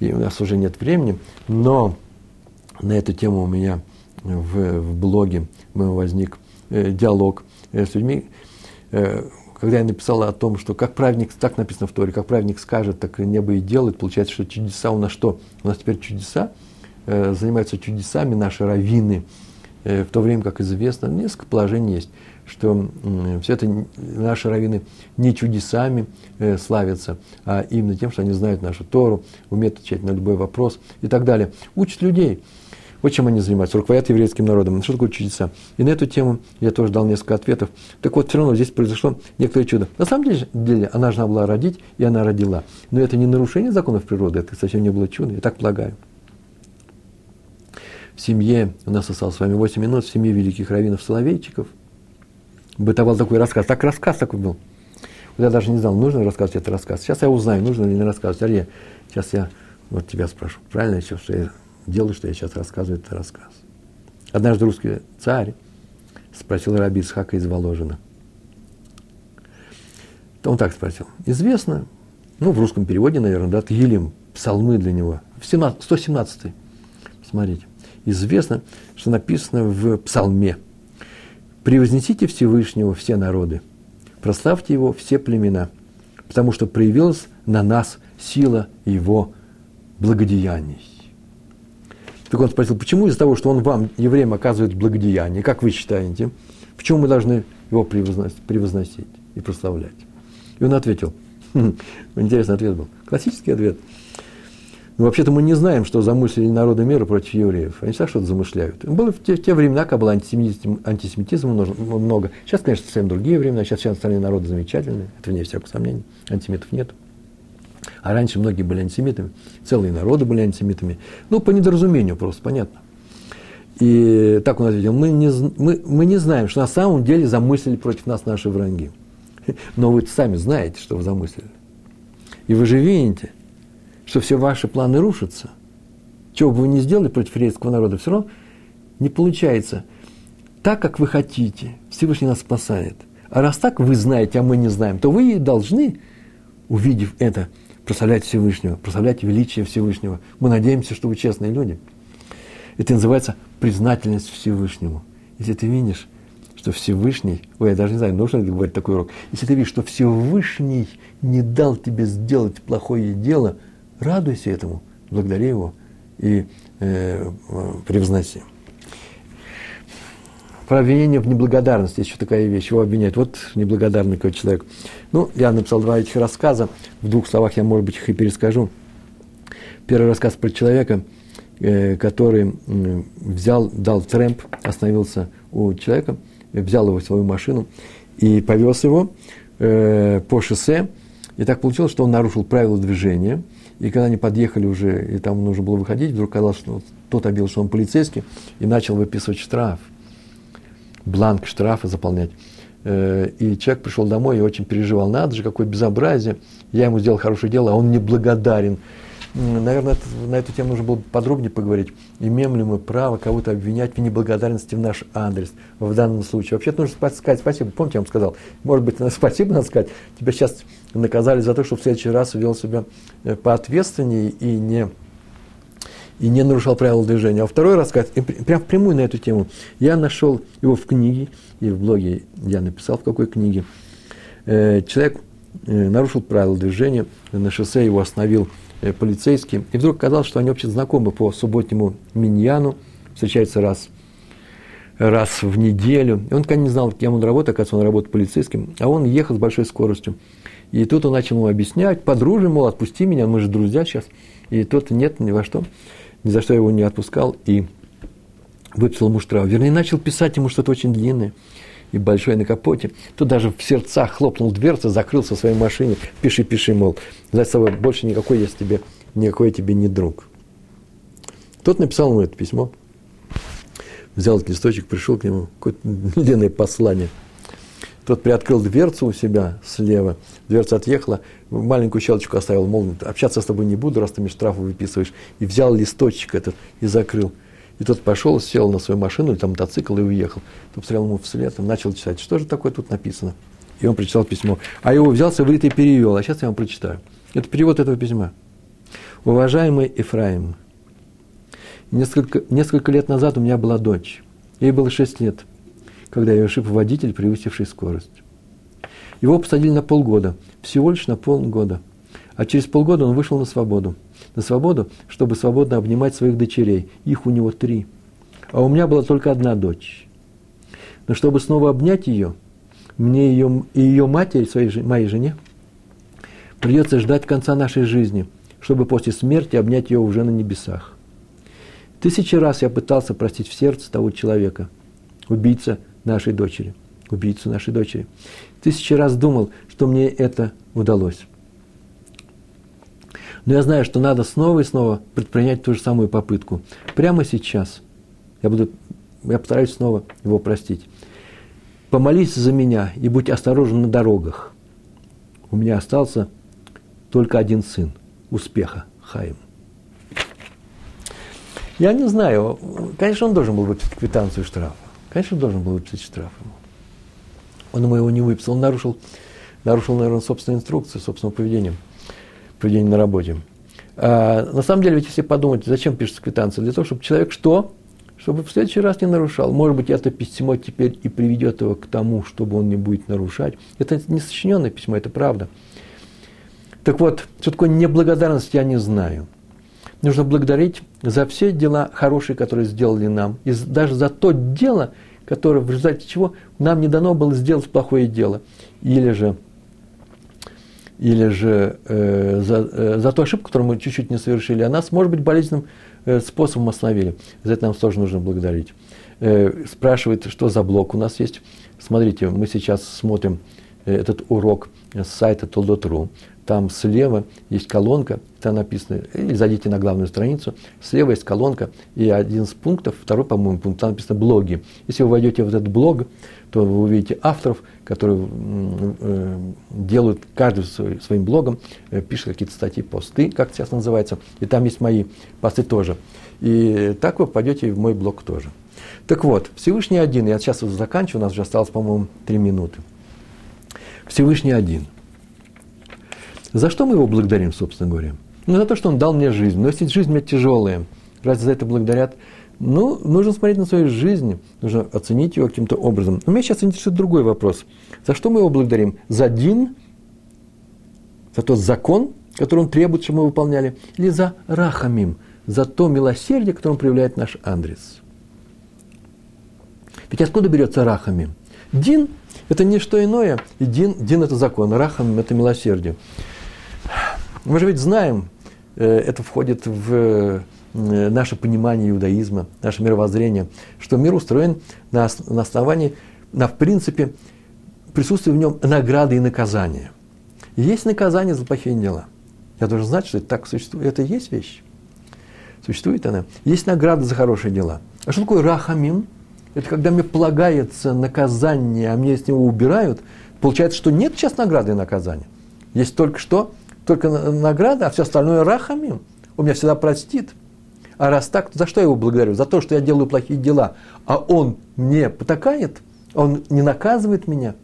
и у нас уже нет времени, но на эту тему у меня в, в блоге возник диалог с людьми, когда я написал о том, что как праведник, так написано в Торе, как праведник скажет, так небо и делает, получается, что чудеса у нас что? У нас теперь чудеса, занимаются чудесами наши раввины, в то время, как известно, несколько положений есть, что все это наши раввины не чудесами славятся, а именно тем, что они знают нашу Тору, умеют отвечать на любой вопрос и так далее. Учат людей. Вот чем они занимаются, руководят еврейским народом. Что такое чудеса? И на эту тему я тоже дал несколько ответов. Так вот, все равно здесь произошло некоторое чудо. На самом деле, она должна была родить, и она родила. Но это не нарушение законов природы, это совсем не было чудо, я так полагаю. В семье, у нас осталось с вами восемь минут, в семье великих раввинов-соловейчиков бытовал такой рассказ. Так рассказ такой был. Вот я даже не знал, нужно ли рассказывать этот рассказ. Сейчас я узнаю, нужно ли не рассказывать. Ария, сейчас я вот тебя спрошу. Правильно еще, что я... Дело, что я сейчас рассказываю, это рассказ. Однажды русский царь спросил раби Ицхака из Воложина. Он так спросил. Известно, ну, в русском переводе, наверное, да, Тилим, псалмы для него. сто семнадцатый. Смотрите. Известно, что написано в псалме. «Превознесите Всевышнего все народы, прославьте Его все племена, потому что проявилась на нас сила Его благодеяний». Так он спросил, почему из-за того, что он вам, евреям, оказывает благодеяние, как вы считаете, почему мы должны его превозносить и прославлять? И он ответил. Интересный ответ был. Классический ответ. Но вообще-то мы не знаем, что замыслили народы мира против евреев. Они всегда что-то замышляют. Было в те, в те времена, когда было антисемитизм, антисемитизма много. Сейчас, конечно, совсем другие времена. Сейчас все остальные народы замечательные. Это вне всякого сомнения. Антисемитов нет. А раньше многие были антисемитами, целые народы были антисемитами. Ну, по недоразумению просто, понятно. И так он ответил, мы не, мы, мы не знаем, что на самом деле замыслили против нас наши враги. Но вы сами знаете, что вы замыслили. И вы же видите, что все ваши планы рушатся. Чего бы вы ни сделали против еврейского народа, все равно не получается. Так, как вы хотите, Всевышний нас спасает. А раз так вы знаете, а мы не знаем, то вы и должны, увидев это, прославлять Всевышнего, прославлять величие Всевышнего. Мы надеемся, что вы честные люди. Это называется признательность Всевышнему. Если ты видишь, что Всевышний... Ой, я даже не знаю, нужно ли говорить такой урок. Если ты видишь, что Всевышний не дал тебе сделать плохое дело, радуйся этому, благодари его и э, превозноси. Про обвинение в неблагодарности, еще такая вещь, его обвиняют. Вот неблагодарный какой человек. Ну, я написал два этих рассказа, в двух словах я, может быть, их и перескажу. Первый рассказ про человека, который взял, дал трэмп, остановился у человека, взял его в свою машину и повез его по шоссе. И так получилось, что он нарушил правила движения. И когда они подъехали уже, и там нужно было выходить, вдруг оказалось, что тот объявил, что он полицейский, и начал выписывать штраф. Бланк штрафа заполнять. И человек пришел домой и очень переживал. Надо же, какое безобразие. Я ему сделал хорошее дело, а он неблагодарен. Наверное, на эту тему нужно было подробнее поговорить. Имеем ли мы право кого-то обвинять в неблагодарности в наш адрес? В данном случае. Вообще-то нужно сказать спасибо. Помните, я вам сказал, может быть, спасибо надо сказать. Тебя сейчас наказали за то, что в следующий раз вел себя поответственнее и не... и не нарушал правила движения. А второй рассказ, прям впрямую на эту тему, я нашел его в книге, и в блоге я написал, в какой книге. Человек нарушил правила движения, на шоссе его остановил полицейским. И вдруг оказалось, что они вообще знакомы по субботнему миньяну, встречаются раз, раз в неделю. И он, конечно, не знал, кем он работает, оказывается, он работает полицейским, а он ехал с большой скоростью. И тут он начал ему объяснять: подружи, мол, отпусти меня, мы же друзья сейчас. И тот нет, ни во что, ни за что его не отпускал, и выписал ему штраф. Вернее, начал писать ему что-то очень длинное и большое на капоте. Тут даже в сердцах хлопнул дверца, закрылся в своей машине. Пиши, пиши, мол, за собой больше никакой я тебе, никакой я тебе не друг. Тот написал ему это письмо, взял этот листочек, пришел к нему, какое-то длинное послание. Тот приоткрыл дверцу у себя слева, дверца отъехала, маленькую щелочку оставил, мол, общаться с тобой не буду, раз ты мне штрафы выписываешь. И взял листочек этот и закрыл. И тот пошел, сел на свою машину, или там мотоцикл, и уехал. Тот посмотрел ему вслед, начал читать, что же такое тут написано. И он прочитал письмо. А его взялся в рит и перевел. А сейчас я вам прочитаю. Это перевод этого письма. «Уважаемый Ефраим, несколько, несколько лет назад у меня была дочь. Ей было шесть лет, когда ее ошиб водитель, превысивший скорость. Его посадили на полгода, всего лишь на полгода. А через полгода он вышел на свободу. На свободу, чтобы свободно обнимать своих дочерей. Их у него три. А у меня была только одна дочь. Но чтобы снова обнять ее, мне ее, и ее матери, своей, моей жене, придется ждать конца нашей жизни, чтобы после смерти обнять ее уже на небесах. Тысячи раз я пытался простить в сердце того человека, убийца нашей дочери. Убийцу нашей дочери. Тысячи раз думал, что мне это удалось. Но я знаю, что надо снова и снова предпринять ту же самую попытку. Прямо сейчас я, буду, я постараюсь снова его простить. Помолись за меня и будь осторожен на дорогах. У меня остался только один сын. Успеха, Хайм». Я не знаю, конечно, он должен был выписать квитанцию штрафа. Конечно, он должен был выписать штраф ему. Он ему его не выписал. Он нарушил, нарушил, наверное, собственную инструкцию, собственным поведением. Поведение на работе. А, на самом деле, ведь если подумать, зачем пишется квитанция? Для того, чтобы человек что? Чтобы в следующий раз не нарушал. Может быть, это письмо теперь и приведет его к тому, чтобы он не будет нарушать. Это не сочиненное письмо, это правда. Так вот, что такое неблагодарность, я не знаю. Нужно благодарить за все дела хорошие, которые сделали нам. И даже за то дело, которое, в результате чего нам не дано было сделать плохое дело. Или же, или же э, за, э, за ту ошибку, которую мы чуть-чуть не совершили, а нас, может быть, болезненным э, способом остановили. За это нам тоже нужно благодарить. Э, спрашивает, что за блог у нас есть. Смотрите, мы сейчас смотрим этот урок с сайта толдот точка ру. Там слева есть колонка, там написано, или зайдите на главную страницу, слева есть колонка, и один из пунктов, второй, по-моему, пункт, там написано «блоги». Если вы войдете в этот блог, то вы увидите авторов, которые э, делают, каждый свой, своим блогом, э, пишет какие-то статьи, посты, как сейчас называется, и там есть мои посты тоже. И так вы пойдете в мой блог тоже. Так вот, Всевышний один, я сейчас заканчиваю, у нас уже осталось, по-моему, три минуты. Всевышний один. За что мы его благодарим, собственно говоря? Ну, за то, что он дал мне жизнь. Но если жизнь у меня тяжелая, раз за это благодарят, ну, нужно смотреть на свою жизнь, нужно оценить ее каким-то образом. Но меня сейчас интересует другой вопрос. За что мы его благодарим? За дин, за тот закон, который он требует, чтобы мы выполняли, или за рахамим, за то милосердие, которое он проявляет наш адрес? Ведь откуда берется рахамим? Дин – это не что иное, и дин, дин – это закон, рахамим – это милосердие. Мы же ведь знаем, это входит в наше понимание иудаизма, наше мировоззрение, что мир устроен на основании, на принципе присутствия в нем награды и наказания. Есть наказание за плохие дела. Я должен знать, что это так существует. Это и есть вещь. Существует она. Есть награда за хорошие дела. А что такое рахамим? Это когда мне полагается наказание, а мне с него убирают, получается, что нет сейчас награды и наказания. Есть только что? Только награда, а все остальное рахамим. Он меня всегда простит. А раз так, то за что я его благодарю? За то, что я делаю плохие дела. А он мне потакает? Он не наказывает меня?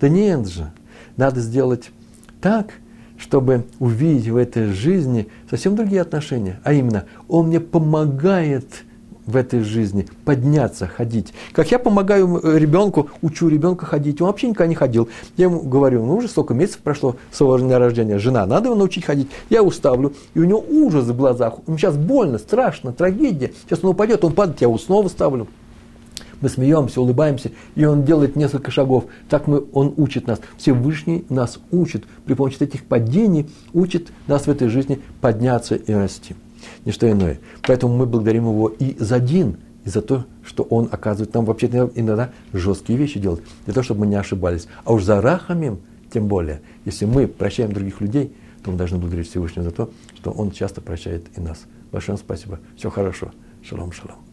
Да нет же. Надо сделать так, чтобы увидеть в этой жизни совсем другие отношения. А именно, он мне помогает в этой жизни, подняться, ходить. Как я помогаю ребенку, учу ребенка ходить, он вообще никогда не ходил. Я ему говорю, ну уже столько месяцев прошло с его дня рождения, жена, надо его научить ходить. Я его ставлю, и у него ужас в глазах, ему сейчас больно, страшно, трагедия, сейчас он упадет, он падает, я его снова ставлю. Мы смеемся, улыбаемся, и он делает несколько шагов. Так мы, он учит нас. Всевышний нас учит. При помощи этих падений учит нас в этой жизни подняться и расти. Ничто иное. Поэтому мы благодарим его и за дин, и за то, что он оказывает нам вообще иногда жесткие вещи делать, для того, чтобы мы не ошибались. А уж за рахамим, тем более, если мы прощаем других людей, то мы должны благодарить Всевышнего за то, что он часто прощает и нас. Большое спасибо. Все хорошо. Шалом, шалом.